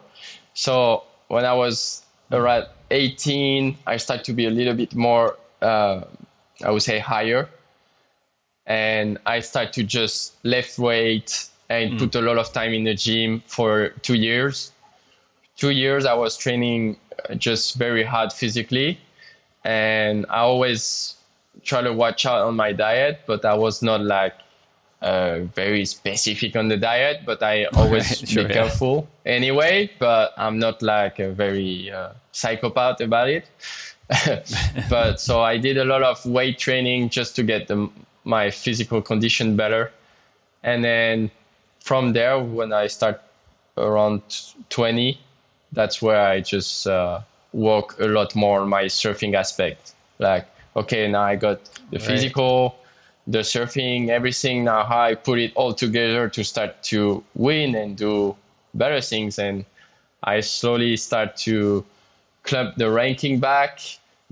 So when I was around eighteen, I start to be a little bit more, uh, I would say higher. And I start to just lift weight and mm. put a lot of time in the gym for two years. Two years, I was training just very hard physically. And I always try to watch out on my diet, but I was not like uh, very specific on the diet, but I always right, sure, be careful yeah. anyway, but I'm not like a very uh, psychopath about it. But so I did a lot of weight training just to get the, my physical condition better. And then from there, when I start around twenty, that's where I just uh, work a lot more on my surfing aspect. Like, okay, now I got the physical, right. the surfing, everything. Now how I put it all together to start to win and do better things. And I slowly start to clump the ranking back,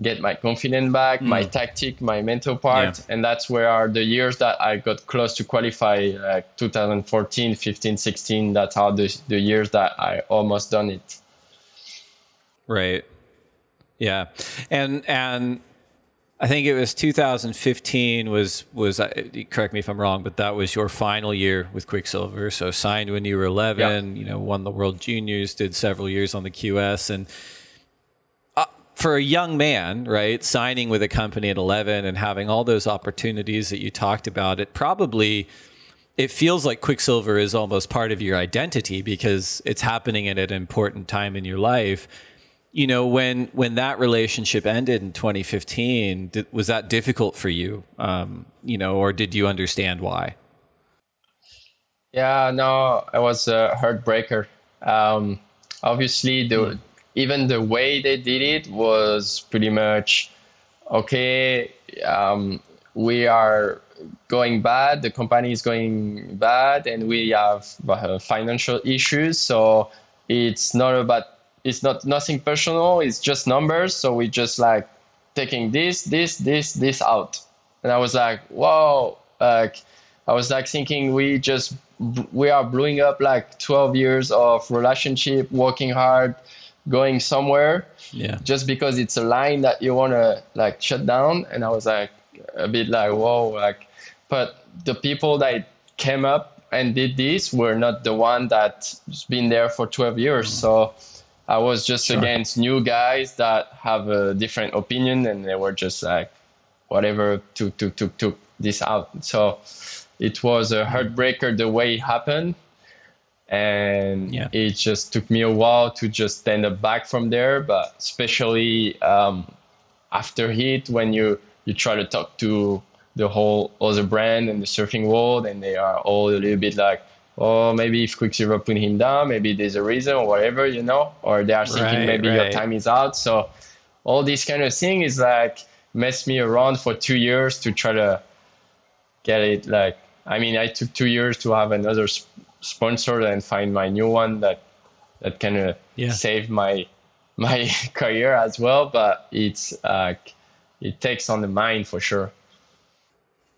get my confidence back, mm. my tactic, my mental part. Yeah. And that's where are the years that I got close to qualify, like twenty fourteen, fifteen, sixteen. That's how the, the years that I almost done it. Right. Yeah. And, and I think it was two thousand fifteen was, was, correct me if I'm wrong, but that was your final year with Quiksilver. So signed when you were eleven, yeah. you know, won the World Juniors, did several years on the Q S, and for a young man, right, signing with a company at eleven and having all those opportunities that you talked about, it probably, it feels like Quiksilver is almost part of your identity because it's happening at an important time in your life. You know, when when that relationship ended in twenty fifteen, did, was that difficult for you, um, you know, or did you understand why? Yeah, no, it was a heartbreaker. Um, obviously, the... Mm. Even the way they did it was pretty much, okay, um, we are going bad, the company is going bad, and we have uh, financial issues. So it's not about, it's not nothing personal, it's just numbers. So we just like taking this, this, this, this out. And I was like, whoa, like I was like thinking we just, we are blowing up like twelve years of relationship, working hard, going somewhere, yeah, just because it's a line that you want to like shut down. And I was like a bit like, whoa, like, but the people that came up and did this were not the one that's been there for twelve years. Mm. So I was just sure. against new guys that have a different opinion, and they were just like, whatever, took, took, took, took this out. So it was a heartbreaker the way it happened. And yeah. it just took me a while to just stand up back from there. But especially um, after hit, when you, you try to talk to the whole other brand and the surfing world, and they are all a little bit like, oh, maybe if Quiksilver put him down, maybe there's a reason or whatever, you know, or they are thinking right, maybe right. your time is out. So all this kind of thing is like messed me around for two years to try to get it. Like, I mean, I took two years to have another sp- sponsor and find my new one that that kind of yeah. saved my my career as well. But it's uh it takes on the mind for sure,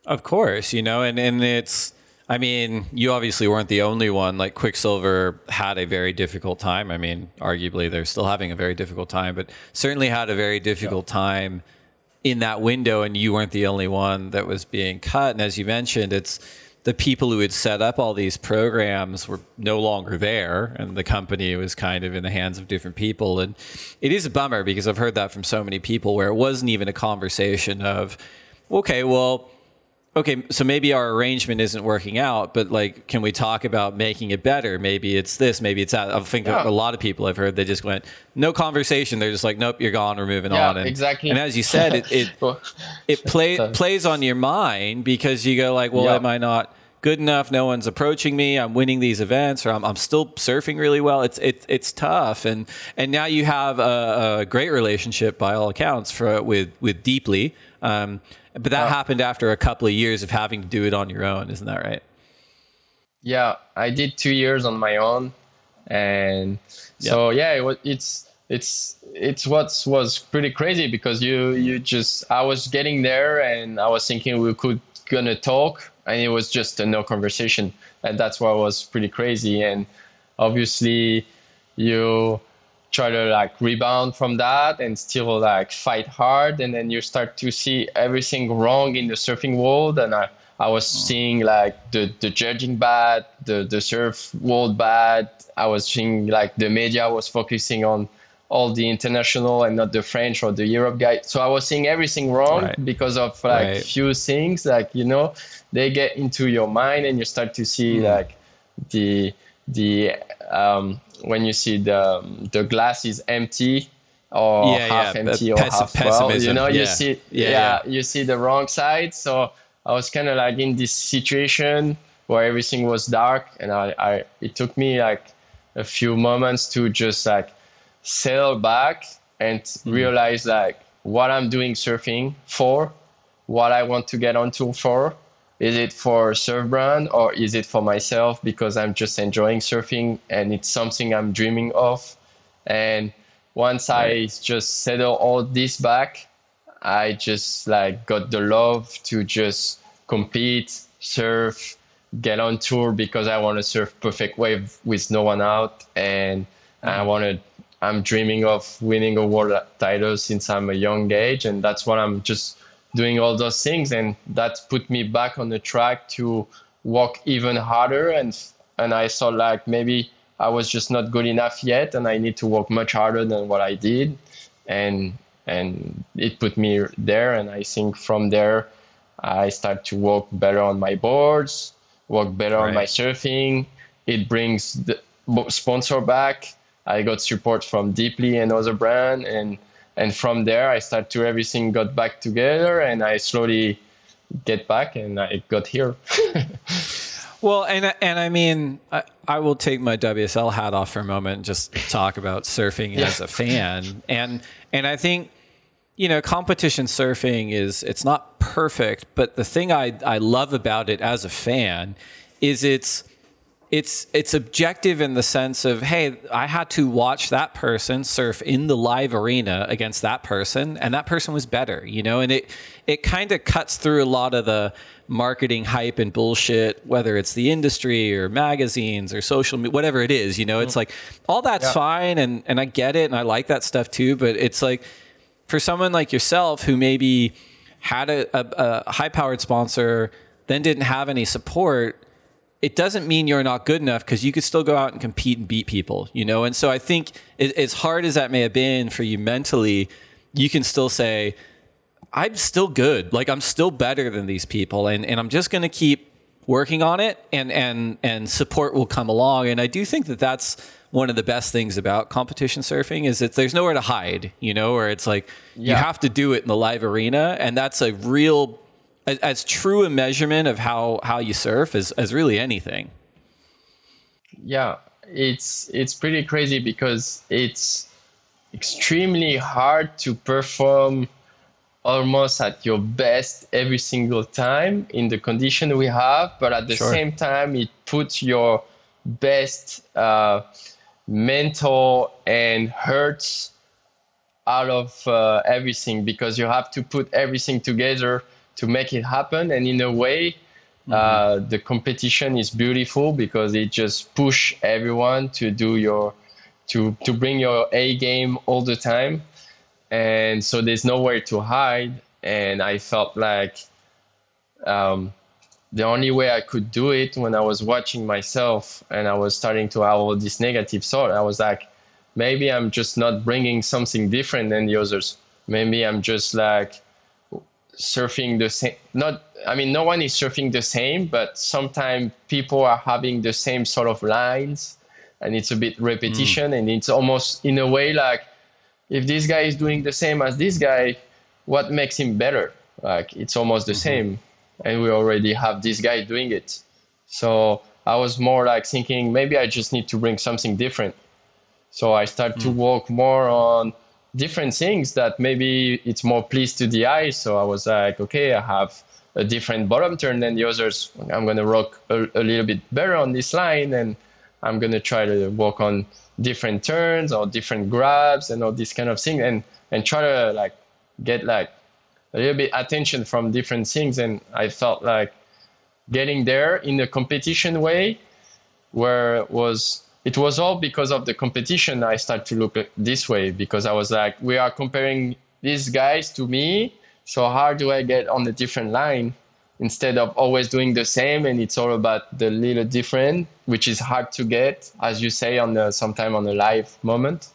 of course, you know. And and it's, I mean, you obviously weren't the only one. Like Quiksilver had a very difficult time. I mean, arguably they're still having a very difficult time, but certainly had a very difficult yeah. time in that window, and you weren't the only one that was being cut. And as you mentioned, it's the people who had set up all these programs were no longer there, and the company was kind of in the hands of different people. And it is a bummer, because I've heard that from so many people, where it wasn't even a conversation of, okay, well, okay, so maybe our arrangement isn't working out, but like, can we talk about making it better? Maybe it's this, maybe it's that. I think yeah. a lot of people I've heard, they just went, no conversation. They're just like, nope, you're gone, we're moving yeah, on. And, exactly. and as you said, it, it, it play, plays on your mind, because you go like, well, yeah. am I not good enough? No one's approaching me. I'm winning these events, or I'm, I'm still surfing really well. It's it, it's tough. And and now you have a, a great relationship by all accounts for with, with Deeply. Um, but that uh, happened after a couple of years of having to do it on your own. Isn't that right? Yeah, I did two years on my own. And yep. so, yeah, it was, it's it's it's what was pretty crazy, because you, you just, I was getting there and I was thinking we could gonna talk. And it was just a no conversation. And that's what was pretty crazy. And obviously you try to like rebound from that and still like fight hard. And then you start to see everything wrong in the surfing world. And I, I was oh. seeing like the, the judging bad, the, the surf world bad. I was seeing like the media was focusing on all the international and not the French or the Europe guys. So I was seeing everything wrong right. because of like right. few things, like, you know, they get into your mind, and you start to see mm. like the, the, um, when you see the, the glass is empty or yeah, half yeah. empty the or pes- half full, you know, yeah. you see, yeah, yeah, yeah, you see the wrong side. So I was kind of like in this situation where everything was dark, and I, I, it took me like a few moments to just like settle back and mm-hmm. realize like what I'm doing surfing for, what I want to get on tour for. Is it for surf brand or is it for myself because I'm just enjoying surfing and it's something I'm dreaming of? And once right. I just settle all this back, I just like got the love to just compete, surf, get on tour because I want to surf perfect wave with no one out. And mm-hmm. I want to, I'm dreaming of winning a world title since I'm a young age. And that's what I'm just doing all those things. And that put me back on the track to work even harder. And, and I saw like maybe I was just not good enough yet and I need to work much harder than what I did. And, and it put me there. And I think from there, I start to work better on my boards, work better right. on my surfing. It brings the sponsor back. I got support from Deeply and other brand. And, and from there, I start to everything got back together and I slowly get back and I got here. Well, and and I mean, I, I will take my W S L hat off for a moment and just talk about surfing yeah. as a fan. And and I think, you know, competition surfing is, it's not perfect, but the thing I, I love about it as a fan is it's, It's it's objective in the sense of, hey, I had to watch that person surf in the live arena against that person, and that person was better, you know? And it it kind of cuts through a lot of the marketing hype and bullshit, whether it's the industry or magazines or social media, whatever it is, you know? It's like, all that's yeah. fine, and, and I get it, and I like that stuff too, but it's like, for someone like yourself who maybe had a, a, a high-powered sponsor, then didn't have any support, it doesn't mean you're not good enough because you could still go out and compete and beat people, you know? And so I think it, as hard as that may have been for you mentally, you can still say, I'm still good. Like, I'm still better than these people. And, and I'm just going to keep working on it and, and, and support will come along. And I do think that that's one of the best things about competition surfing is that there's nowhere to hide, you know, or it's like yeah. you have to do it in the live arena. And that's a real as true a measurement of how, how you surf as, as really anything. Yeah, it's it's pretty crazy because it's extremely hard to perform almost at your best every single time in the condition we have, but at the sure. same time, it puts your best uh, mental and hurts out of uh, everything because you have to put everything together to make it happen. And in a way, mm-hmm. uh, the competition is beautiful because it just push everyone to do your, to, to bring your A game all the time. And so there's nowhere to hide. And I felt like um, the only way I could do it when I was watching myself and I was starting to have all this negative thought, I was like, maybe I'm just not bringing something different than the others. Maybe I'm just like, surfing the same, not, I mean, no one is surfing the same, but sometimes people are having the same sort of lines and it's a bit repetition. Mm. And it's almost in a way like, if this guy is doing the same as this guy, what makes him better? Like, it's almost the mm-hmm. same. And we already have this guy doing it. So I was more like thinking, maybe I just need to bring something different. So I start mm. to work more on different things that maybe it's more pleased to the eye. So I was like, okay, I have a different bottom turn than the others. I'm going to rock a, a little bit better on this line and I'm going to try to work on different turns or different grabs and all this kind of thing and, and try to like get like a little bit attention from different things. And I felt like getting there in a competition way where it was It was all because of the competition I started to look this way because I was like, we are comparing these guys to me. So how do I get on a different line instead of always doing the same? And it's all about the little different, which is hard to get, as you say, on the sometime on a live moment.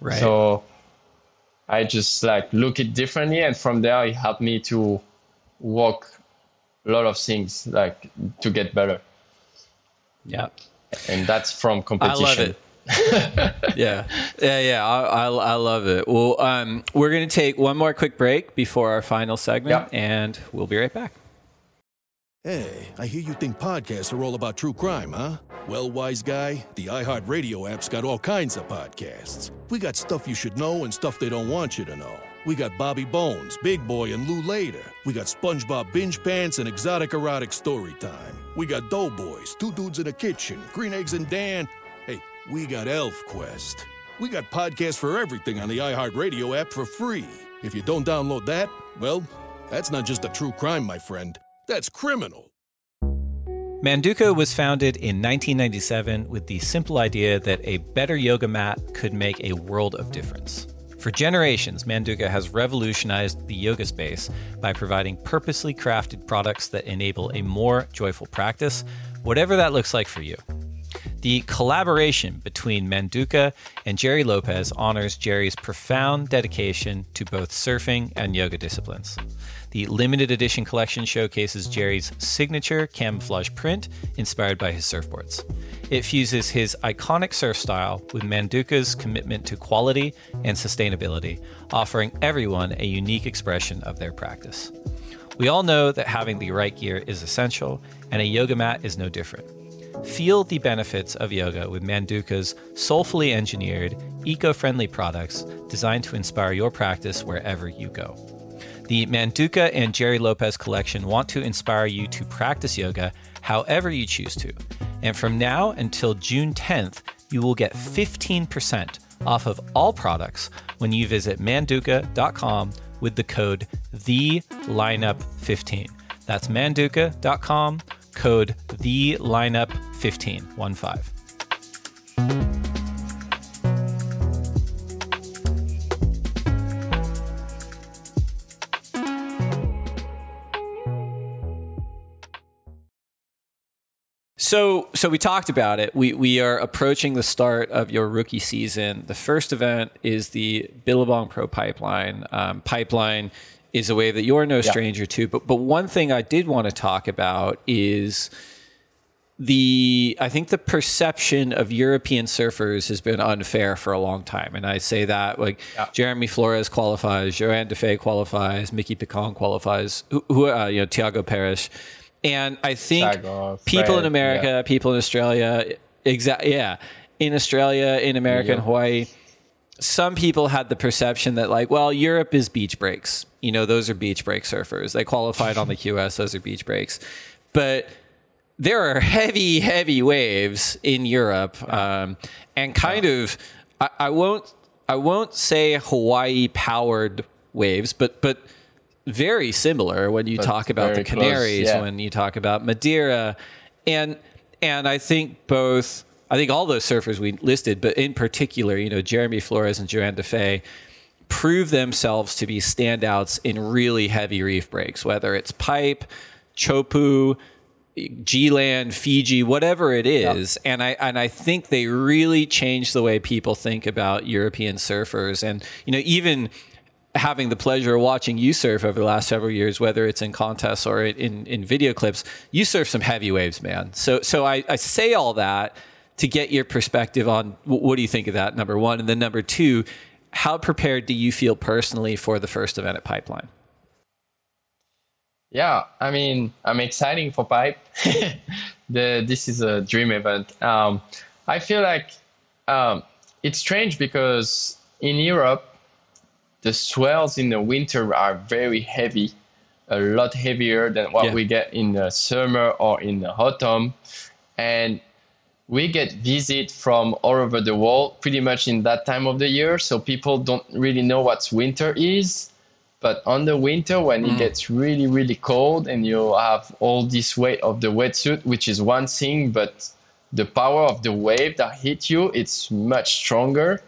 Right. So I just like look it differently. And from there, it helped me to walk a lot of things like to get better. Yeah. And that's from competition. I love it. yeah. Yeah, yeah. I, I, I love it. Well, um, we're going to take one more quick break before our final segment, yep. and we'll be right back. Hey, I hear you think podcasts are all about true crime, huh? Well, wise guy, the iHeartRadio app's got all kinds of podcasts. We got stuff you should know and stuff they don't want you to know. We got Bobby Bones, Big Boy, and Lou Later. We got SpongeBob Binge Pants and Exotic Erotic Storytime. We got Doughboys, Two Dudes in a Kitchen, Green Eggs and Dan. Hey, we got Elf Quest. We got podcasts for everything on the iHeartRadio app for free. If you don't download that, well, that's not just a true crime, my friend. That's criminal. Manduka was founded in nineteen ninety-seven with the simple idea that a better yoga mat could make a world of difference. For generations, Manduka has revolutionized the yoga space by providing purposely crafted products that enable a more joyful practice, whatever that looks like for you. The collaboration between Manduka and Jerry Lopez honors Jerry's profound dedication to both surfing and yoga disciplines. The limited edition collection showcases Jerry's signature camouflage print inspired by his surfboards. It fuses his iconic surf style with Manduka's commitment to quality and sustainability, offering everyone a unique expression of their practice. We all know that having the right gear is essential, and a yoga mat is no different. Feel the benefits of yoga with Manduka's soulfully engineered, eco-friendly products designed to inspire your practice wherever you go. The Manduka and Jerry Lopez collection want to inspire you to practice yoga however you choose to. And from now until June tenth, you will get fifteen percent off of all products when you visit manduka dot com with the code the lineup fifteen. That's manduka dot com, code the lineup fifteen. So, so we talked about it. We we are approaching the start of your rookie season. The first event is the Billabong Pro Pipeline. Um, pipeline is a wave that you're no stranger yeah. to. But but one thing I did want to talk about is the I think the perception of European surfers has been unfair for a long time. And I say that like yeah. Jeremy Flores qualifies, Joanne DeFay qualifies, Mickey Picon qualifies, who, who uh, you know Tiago Parish. And I think Sagos, people right, in America, yeah. people in Australia, exa- yeah, in Australia, in America, yeah. and Hawaii, some people had the perception that like, well, Europe is beach breaks. You know, those are beach break surfers. They qualified on the Q S. Those are beach breaks. But there are heavy, heavy waves in Europe, um, and kind yeah. of, I, I won't, I won't say Hawaii powered waves, but but. Very similar when you but talk about the Canaries, close, yeah. when you talk about Madeira, and and I think both, I think all those surfers we listed, but in particular, you know, Jeremy Flores and Joanne DeFay prove themselves to be standouts in really heavy reef breaks, whether it's pipe, Chopu, G-Land, Fiji, whatever it is, yeah. and I and I think they really change the way people think about European surfers, and you know even. Having the pleasure of watching you surf over the last several years, whether it's in contests or in, in video clips, you surf some heavy waves, man. So so I, I say all that to get your perspective on what do you think of that, number one. And then number two, how prepared do you feel personally for the first event at Pipeline? Yeah, I mean, I'm excited for Pipe. the, this is a dream event. Um, I feel like um, it's strange because in Europe, the swells in the winter are very heavy, a lot heavier than what yeah. we get in the summer or in the autumn. And we get visit from all over the world pretty much in that time of the year. So people don't really know what winter is. But on the winter, when mm. it gets really, really cold and you have all this weight of the wetsuit, which is one thing, but the power of the wave that hit you, it's much stronger.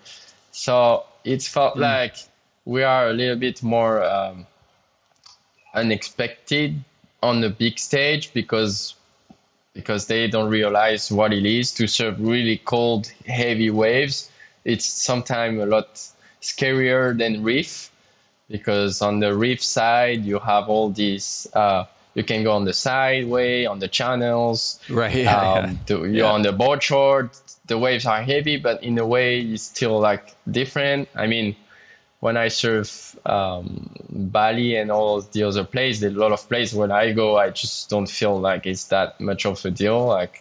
So it felt mm. like we are a little bit more um, unexpected on the big stage because because they don't realize what it is to surf really cold, heavy waves. It's sometimes a lot scarier than reef because on the reef side, you have all these, uh, you can go on the sideway, on the channels, right? Yeah, um, yeah. You're yeah. on the board short, the waves are heavy, but in a way, it's still like different. I mean, when I surf um, Bali and all the other places, a lot of places when I go, I just don't feel like it's that much of a deal. Like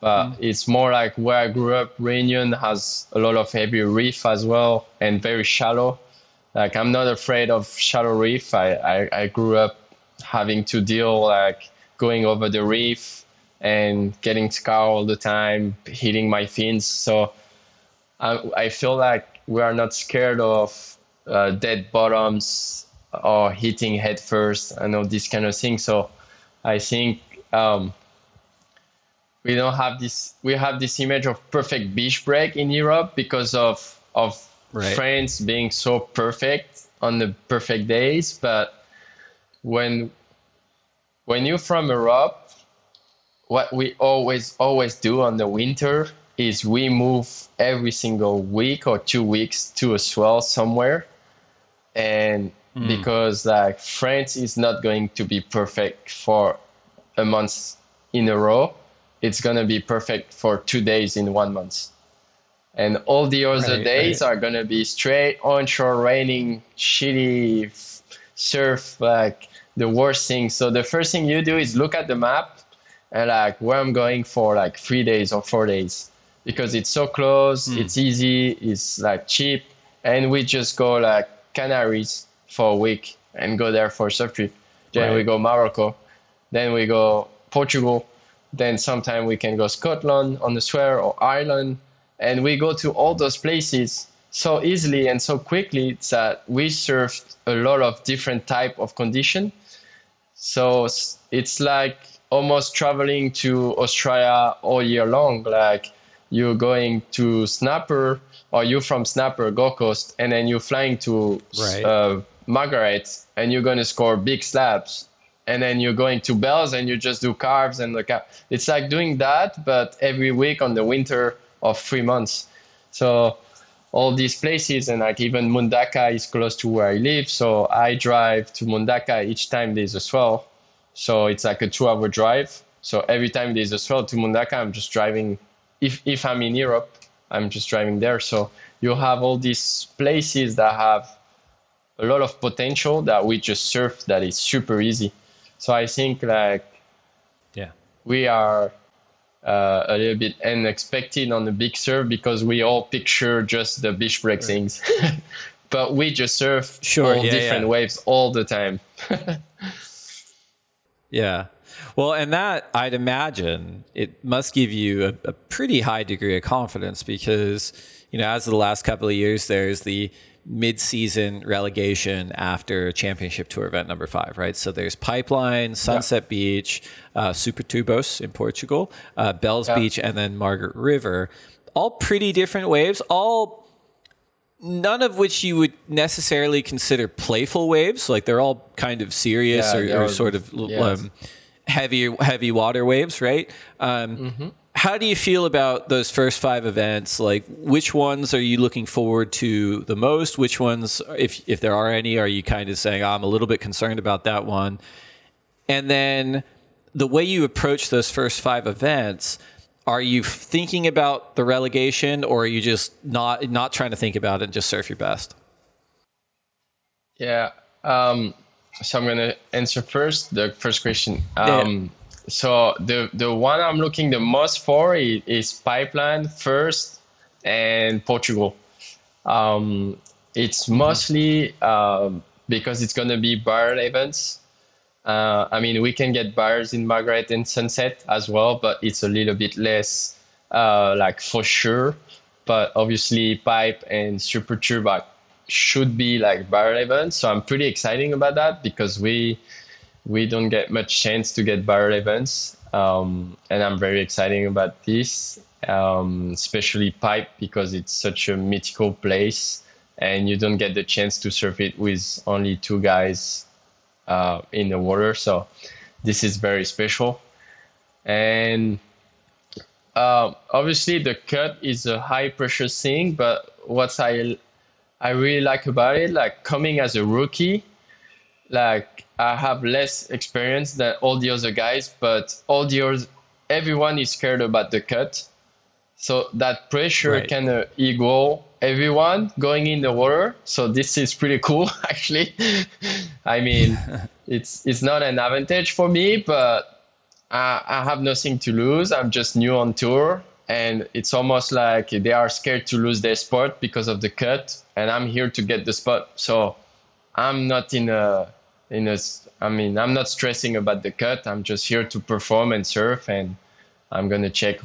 But mm. it's more like where I grew up. Réunion has a lot of heavy reef as well, and very shallow. Like, I'm not afraid of shallow reef. I, I, I grew up having to deal, like, going over the reef and getting scarred all the time, hitting my fins. So I, I feel like we are not scared of uh, dead bottoms or hitting head first and all this kind of thing. So I think um, we don't have this, we have this image of perfect beach break in Europe because of, of right. France being so perfect on the perfect days. But when, when you're from Europe, what we always, always do on the winter is we move every single week or two weeks to a swell somewhere. And mm. because like France is not going to be perfect for a month in a row, it's going to be perfect for two days in one month. And all the other right, days right. are going to be straight onshore, raining, shitty surf, like the worst thing. So the first thing you do is look at the map and like where I'm going for like three days or four days because it's so close, mm. it's easy, it's like cheap. And we just go like Canaries for a week and go there for a surf trip. Then right. we go Morocco, then we go Portugal. Then sometime we can go Scotland on the swell or Ireland. And we go to all those places so easily and so quickly that we surfed a lot of different type of condition. So it's like almost traveling to Australia all year long. Like you're going to Snapper or you're from Snapper, Gold Coast, and then you're flying to right. uh, Margaret and you're going to score big slabs. And then you're going to Bells and you just do carves and the cap. It's like doing that, but every week on the winter of three months. So all these places, and like even Mundaka is close to where I live. So I drive to Mundaka each time there's a swell. So it's like a two hour drive. So every time there's a swell to Mundaka, I'm just driving. If if I'm in Europe, I'm just driving there. So you have all these places that have a lot of potential that we just surf that is super easy. So I think like yeah, we are uh, a little bit unexpected on the big surf because we all picture just the beach break right. things. But we just surf sure, all yeah, different yeah. waves all the time. Yeah. Well, and that, I'd imagine, it must give you a, a pretty high degree of confidence because, you know, as of the last couple of years, there's the mid-season relegation after Championship Tour event number five, right? So there's Pipeline, Sunset yeah. Beach, uh, Super Tubos in Portugal, uh, Bells yeah. Beach, and then Margaret River. All pretty different waves, all... none of which you would necessarily consider playful waves. Like they're all kind of serious yeah, or, or sort of yes. um, heavy, heavy water waves, right? Um, mm-hmm. How do you feel about those first five events? Like which ones are you looking forward to the most? Which ones, if if there are any, are you kind of saying, oh, I'm a little bit concerned about that one? And then the way you approach those first five events, are you thinking about the relegation or are you just not not trying to think about it and just surf your best? Yeah. Um, so I'm going to answer first, the first question. Um, yeah. So the, the one I'm looking the most for is, is Pipeline first and Portugal. Um, it's mostly uh, because it's going to be barrel events. Uh, I mean, we can get bars in Margaret and Sunset as well, but it's a little bit less, uh, like for sure. But obviously, Pipe and Super Turbo should be like bar events, so I'm pretty excited about that because we we don't get much chance to get bar events, um, and I'm very excited about this, um, especially Pipe because it's such a mythical place, and you don't get the chance to surf it with only two guys. Uh, in the water, so this is very special. And uh, obviously the cut is a high pressure thing, but what I I really like about it, like coming as a rookie, like I have less experience than all the other guys, but all the other, everyone is scared about the cut, so that pressure right. kind of equal everyone going in the water. So this is pretty cool, actually. I mean, it's it's not an advantage for me, but I, I have nothing to lose. I'm just new on tour. And it's almost like they are scared to lose their spot because of the cut. And I'm here to get the spot. So I'm not in a, in a, I mean, I'm not stressing about the cut. I'm just here to perform and surf. And I'm going to check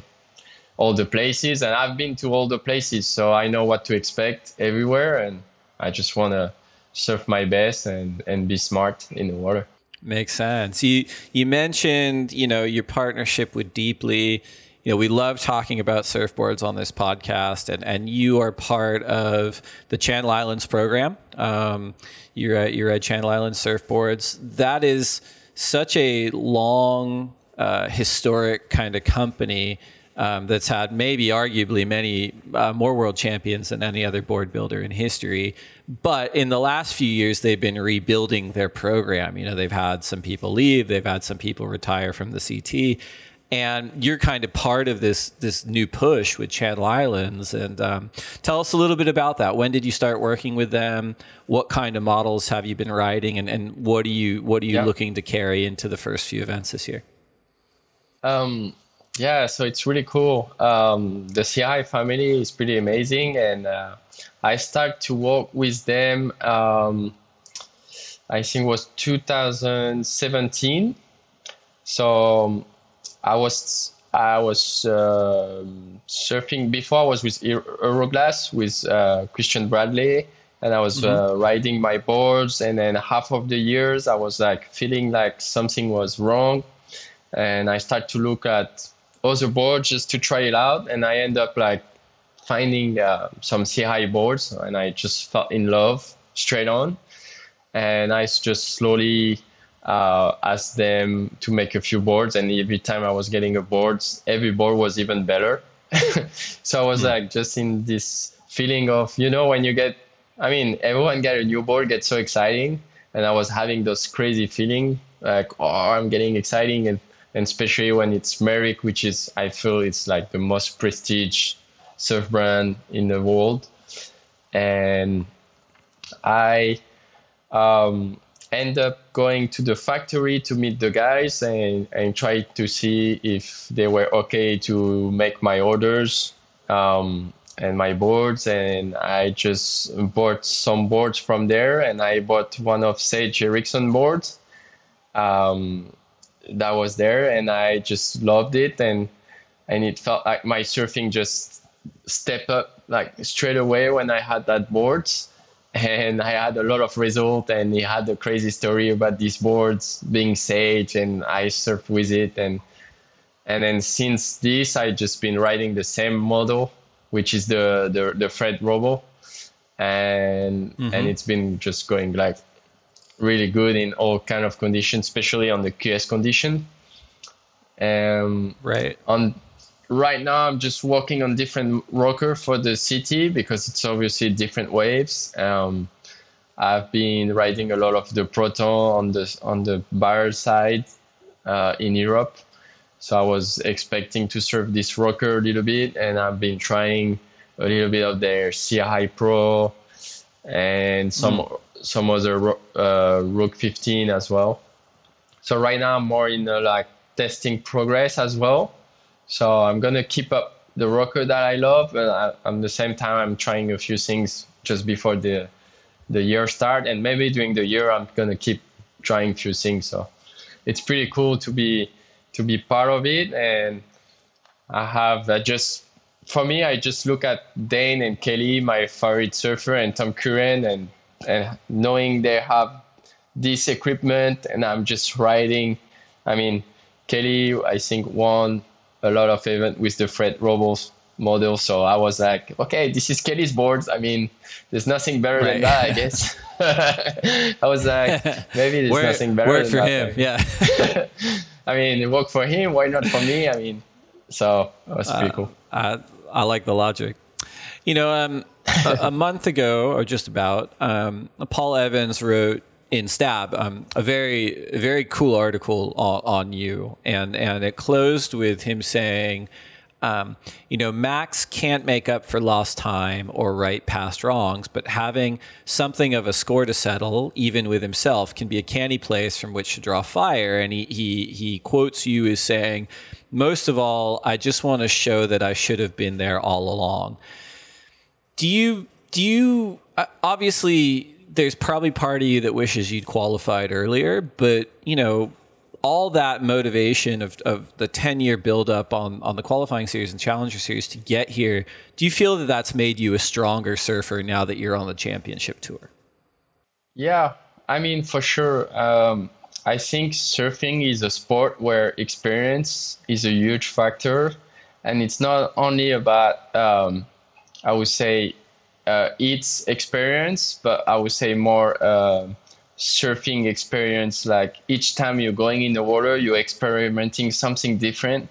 all the places. And I've been to all the places. So I know what to expect everywhere. And I just want to surf my best and, and be smart in the water. Makes sense. You, you mentioned, you know, your partnership with Deeply. You know, we love talking about surfboards on this podcast, and, and you are part of the Channel Islands program. Um, you're at, you're at Channel Islands Surfboards. That is such a long, uh, historic kind of company um, that's had maybe arguably many uh, more world champions than any other board builder in history. But in the last few years, they've been rebuilding their program. You know, they've had some people leave. They've had some people retire from the C T. And you're kind of part of this this new push with Channel Islands. And um, tell us a little bit about that. When did you start working with them? What kind of models have you been riding? And, and what are you what are you yeah. looking to carry into the first few events this year? Um, yeah, so it's really cool. Um, the C I family is pretty amazing. And uh, I started to work with them, um, I think it was two thousand seventeen. So... I was I was uh, surfing before. I was with Euroglass with uh, Christian Bradley, and I was mm-hmm. uh, riding my boards. And then half of the years, I was like feeling like something was wrong, and I started to look at other boards just to try it out. And I end up like finding uh, some C I boards, and I just fell in love straight on. And I just slowly. Uh, asked them to make a few boards, and every time I was getting a board, every board was even better. So I was yeah. like just in this feeling of, you know, when you get, I mean, everyone get a new board, gets so exciting, and I was having those crazy feeling like, oh, I'm getting exciting, and, and especially when it's Merrick, which is, I feel it's like the most prestige surf brand in the world. And I um end up going to the factory to meet the guys and, and try to see if they were okay to make my orders um, and my boards. And I just bought some boards from there, and I bought one of Sage Erickson boards um, that was there, and I just loved it. And, and it felt like my surfing just stepped up like straight away when I had that board. And I had a lot of result, and he had a crazy story about these boards being Sage, and I surfed with it. And and then since this, I just been riding the same model, which is the, the, the Fred Robo. And mm-hmm. and it's been just going like really good in all kind of conditions, especially on the Q S condition. Um, right. On Right now, I'm just working on different rocker for the city because it's obviously different waves. Um, I've been riding a lot of the Proton on the on the bar side uh, in Europe. So I was expecting to surf this rocker a little bit, and I've been trying a little bit of their C I Pro and some mm. some other uh, Rook fifteen as well. So right now, I'm more in the, like testing progress as well. So I'm going to keep up the rocker that I love. And I, at the same time, I'm trying a few things just before the the year start. And maybe during the year, I'm going to keep trying a few things. So it's pretty cool to be to be part of it. And I have I just, for me, I just look at Dane and Kelly, my favorite surfer, and Tom Curran, and, and knowing they have this equipment, and I'm just riding. I mean, Kelly, I think, won a lot of event with the Fred Robles model. So I was like, okay, this is Kelly's boards. I mean, there's nothing better right. than that, I guess. I was like, maybe there's work, nothing better work than for that. Him. Yeah. I mean, it worked for him. Why not for me? I mean, so it was pretty uh, cool. I, I like the logic. You know, um, a, a month ago or just about, um, Paul Evans wrote in Stab, um, a very, very cool article on, on you. And, and it closed with him saying, Um, you know, Max can't make up for lost time or right past wrongs, but having something of a score to settle, even with himself, can be a canny place from which to draw fire. And he he, he quotes you as saying, most of all, I just want to show that I should have been there all along. Do you, do you, obviously, there's probably part of you that wishes you'd qualified earlier, but, you know, all that motivation of, of the ten-year buildup on, on the qualifying series and Challenger series to get here, do you feel that that's made you a stronger surfer now that you're on the championship tour? Yeah, I mean, for sure. Um, I think surfing is a sport where experience is a huge factor. And it's not only about, um, I would say, uh, its experience, but I would say more... Uh, surfing experience, like each time you're going in the water you're experimenting something different,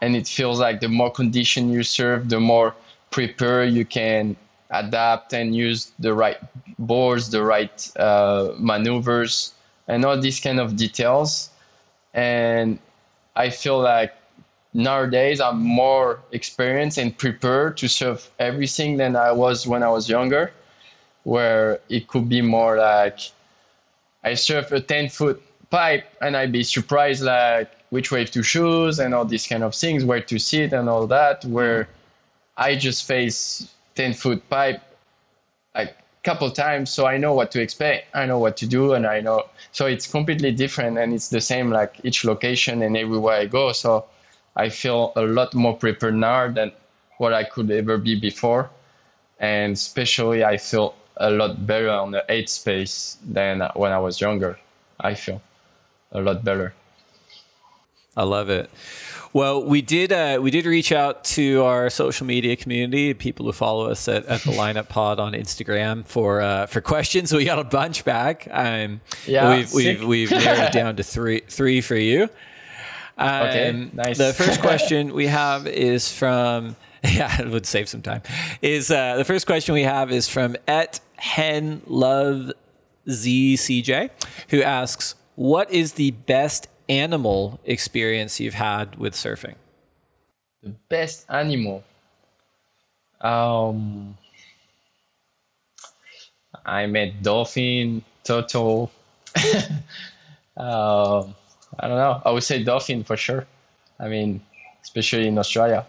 and it feels like the more condition you surf, the more prepared you can adapt and use the right boards, the right uh, maneuvers and all these kind of details. And I feel like nowadays I'm more experienced and prepared to surf everything than I was when I was younger, where it could be more like I surf a ten-foot pipe and I'd be surprised like which wave to choose and all these kind of things, where to sit and all that, where I just face ten-foot pipe like a couple times, so I know what to expect, I know what to do, and I know. So it's completely different, and it's the same like each location and everywhere I go, so I feel a lot more prepared now than what I could ever be before. And especially I feel a lot better on the eight space than when I was younger. I feel a lot better. I love it. Well, we did uh, we did reach out to our social media community, people who follow us at, at the Lineup Pod on Instagram for uh, for questions. We got a bunch back. Um, yeah, we've we've, we've narrowed down to three three for you. Um, okay, nice. The first question we have is from. Yeah, it would save some time. Is uh, the first question we have is from at HenLoveZCJ, who asks, "What is the best animal experience you've had with surfing?" The best animal. Um, I met dolphin, turtle. uh, I don't know. I would say dolphin for sure. I mean, especially in Australia.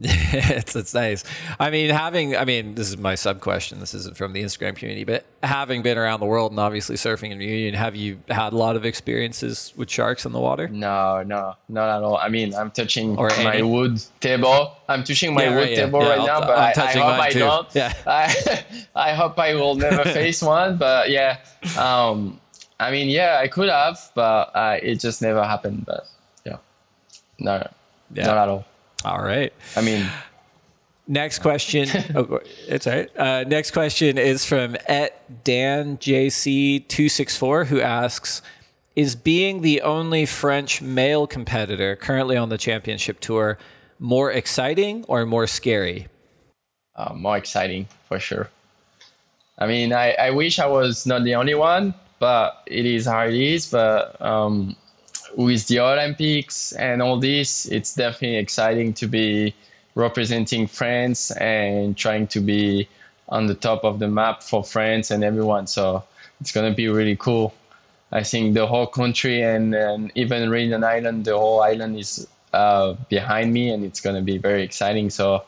it's it's nice. I mean, having I mean, this is my sub question. This isn't from the Instagram community, but having been around the world and obviously surfing in Reunion, have you had a lot of experiences with sharks in the water? No, no, not at all. I mean, I'm touching or my any. wood table. I'm touching my yeah, wood yeah, table yeah, right yeah, now, I'll, but I'm I, touching I hope mine I too. don't. Yeah. I I hope I will never face one. But yeah, um, I mean, yeah, I could have, but uh, it just never happened. But yeah, no. Yeah. Not at all. All right. I mean, next question. oh, it's all right. Uh, next question is from at Dan J C two six four, who asks, is being the only French male competitor currently on the championship tour more exciting or more scary? Uh, more exciting for sure. I mean, I, I wish I was not the only one, but it is how it is. But, um, with the Olympics and all this, it's definitely exciting to be representing France and trying to be on the top of the map for France and everyone. So it's going to be really cool. I think the whole country and, and even Réunion Island, the whole island is uh, behind me, and it's going to be very exciting. So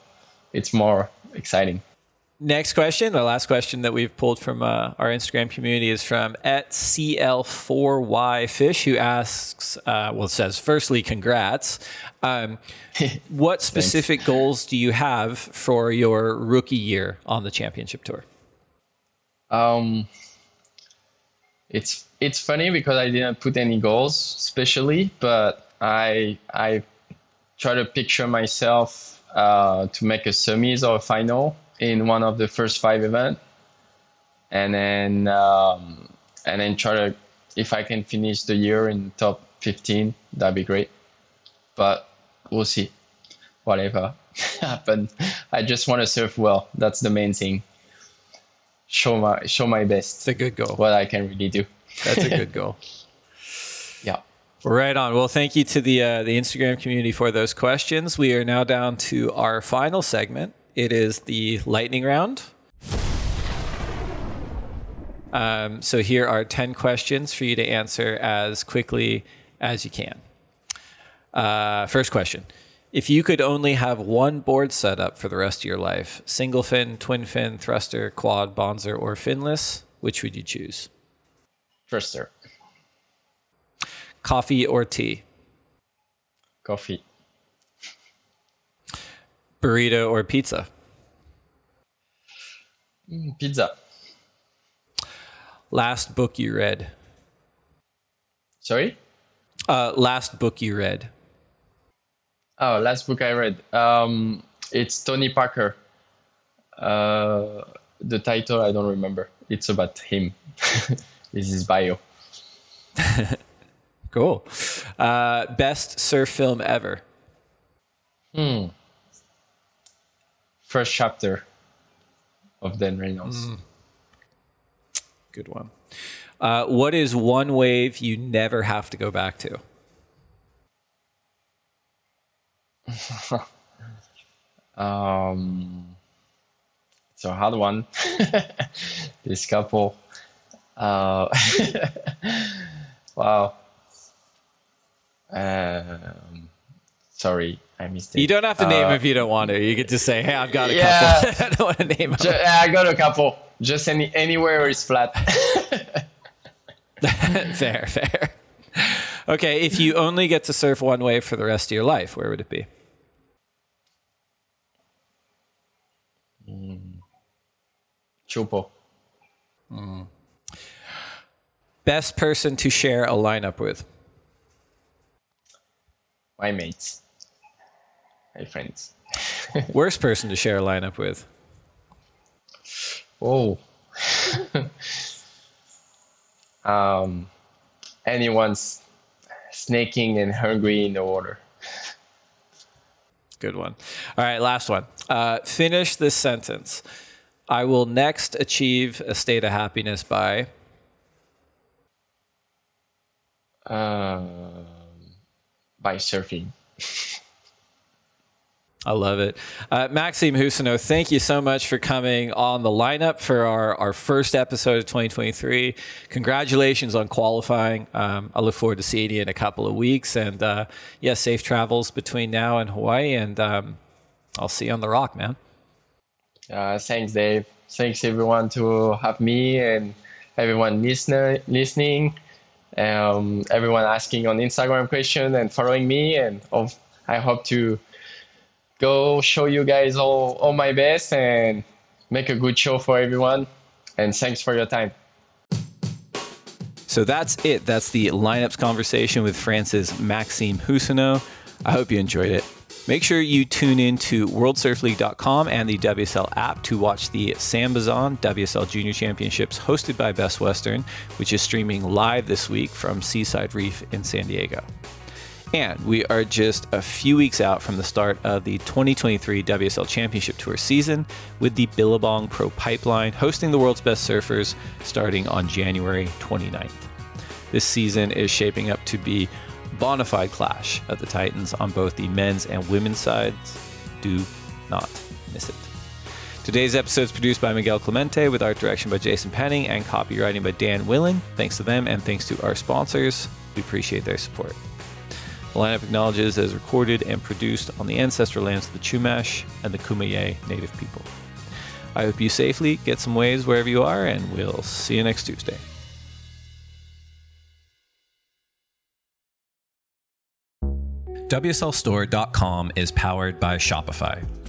it's more exciting. Next question, the last question that we've pulled from uh, our Instagram community is from at C L four Y Fish, who asks, uh, well, it says, firstly, congrats. Um, what specific goals do you have for your rookie year on the championship tour? Um, it's it's funny because I didn't put any goals specially, but I, I try to picture myself uh, to make a semis or a final in one of the first five events, and then um, and then try to, if I can finish the year in top fifteen, that'd be great. But we'll see, whatever happens. I just want to surf well. That's the main thing. Show my show my best. It's a good goal. What I can really do. That's a good goal. Yeah. Right on. Well, thank you to the uh, the Instagram community for those questions. We are now down to our final segment. It is the lightning round. Um, so here are ten questions for you to answer as quickly as you can. Uh, first question. If you could only have one board set up for the rest of your life, single fin, twin fin, thruster, quad, bonzer, or finless, which would you choose? Thruster. Coffee or tea? Coffee. Burrito or pizza? Mm, pizza. Last book you read? Sorry? Uh, last book you read. Oh, last book I read. Um, it's Tony Parker. Uh, the title, I don't remember. It's about him. This is bio. Cool. Uh, best surf film ever? Hmm. First Chapter of Dan Reynolds. Mm. Good one. Uh, what is one wave you never have to go back to? um, it's a hard one. This couple. Uh, wow. Um, sorry, I missed it. You don't have to name uh, if you don't want to. You get to say, "Hey, I've got a yeah, couple." I don't want to name. Ju- I got a couple. Just any anywhere is flat. Fair, fair. Okay, if you only get to surf one wave for the rest of your life, where would it be? Mm. Chupo. Mm. Best person to share a lineup with? My mates. My friends. Worst person to share a lineup with? Oh. um, anyone's snaking and hungry in the water. Good one. All right, last one. Uh, finish this sentence. I will next achieve a state of happiness by... Uh, by surfing. I love it. Uh, Maxime Huscenot, thank you so much for coming on the lineup for our, our first episode of twenty twenty-three. Congratulations on qualifying. Um, I look forward to seeing you in a couple of weeks. And uh, yeah, safe travels between now and Hawaii. And um, I'll see you on the rock, man. Uh, thanks, Dave. Thanks, everyone, to have me and everyone listener, listening. Um, everyone asking on Instagram question and following me. And of, I hope to... go show you guys all, all my best and make a good show for everyone. And thanks for your time. So that's it. That's the lineups conversation with France's Maxime Huscenot. I hope you enjoyed it. Make sure you tune in to World Surf League dot com and the W S L app to watch the Sambazon W S L Junior Championships hosted by Best Western, which is streaming live this week from Seaside Reef in San Diego. And we are just a few weeks out from the start of the twenty twenty-three W S L Championship Tour season with the Billabong Pro Pipeline hosting the world's best surfers starting on January twenty-ninth. This season is shaping up to be bona fide clash of the Titans on both the men's and women's sides. Do not miss it. Today's episode is produced by Miguel Clemente with art direction by Jason Penning and copywriting by Dan Willen. Thanks to them and thanks to our sponsors. We appreciate their support. The lineup acknowledges that it is recorded and produced on the ancestral lands of the Chumash and the Kumeyaay Native people. I hope you safely get some waves wherever you are, and we'll see you next Tuesday. W S L store dot com is powered by Shopify.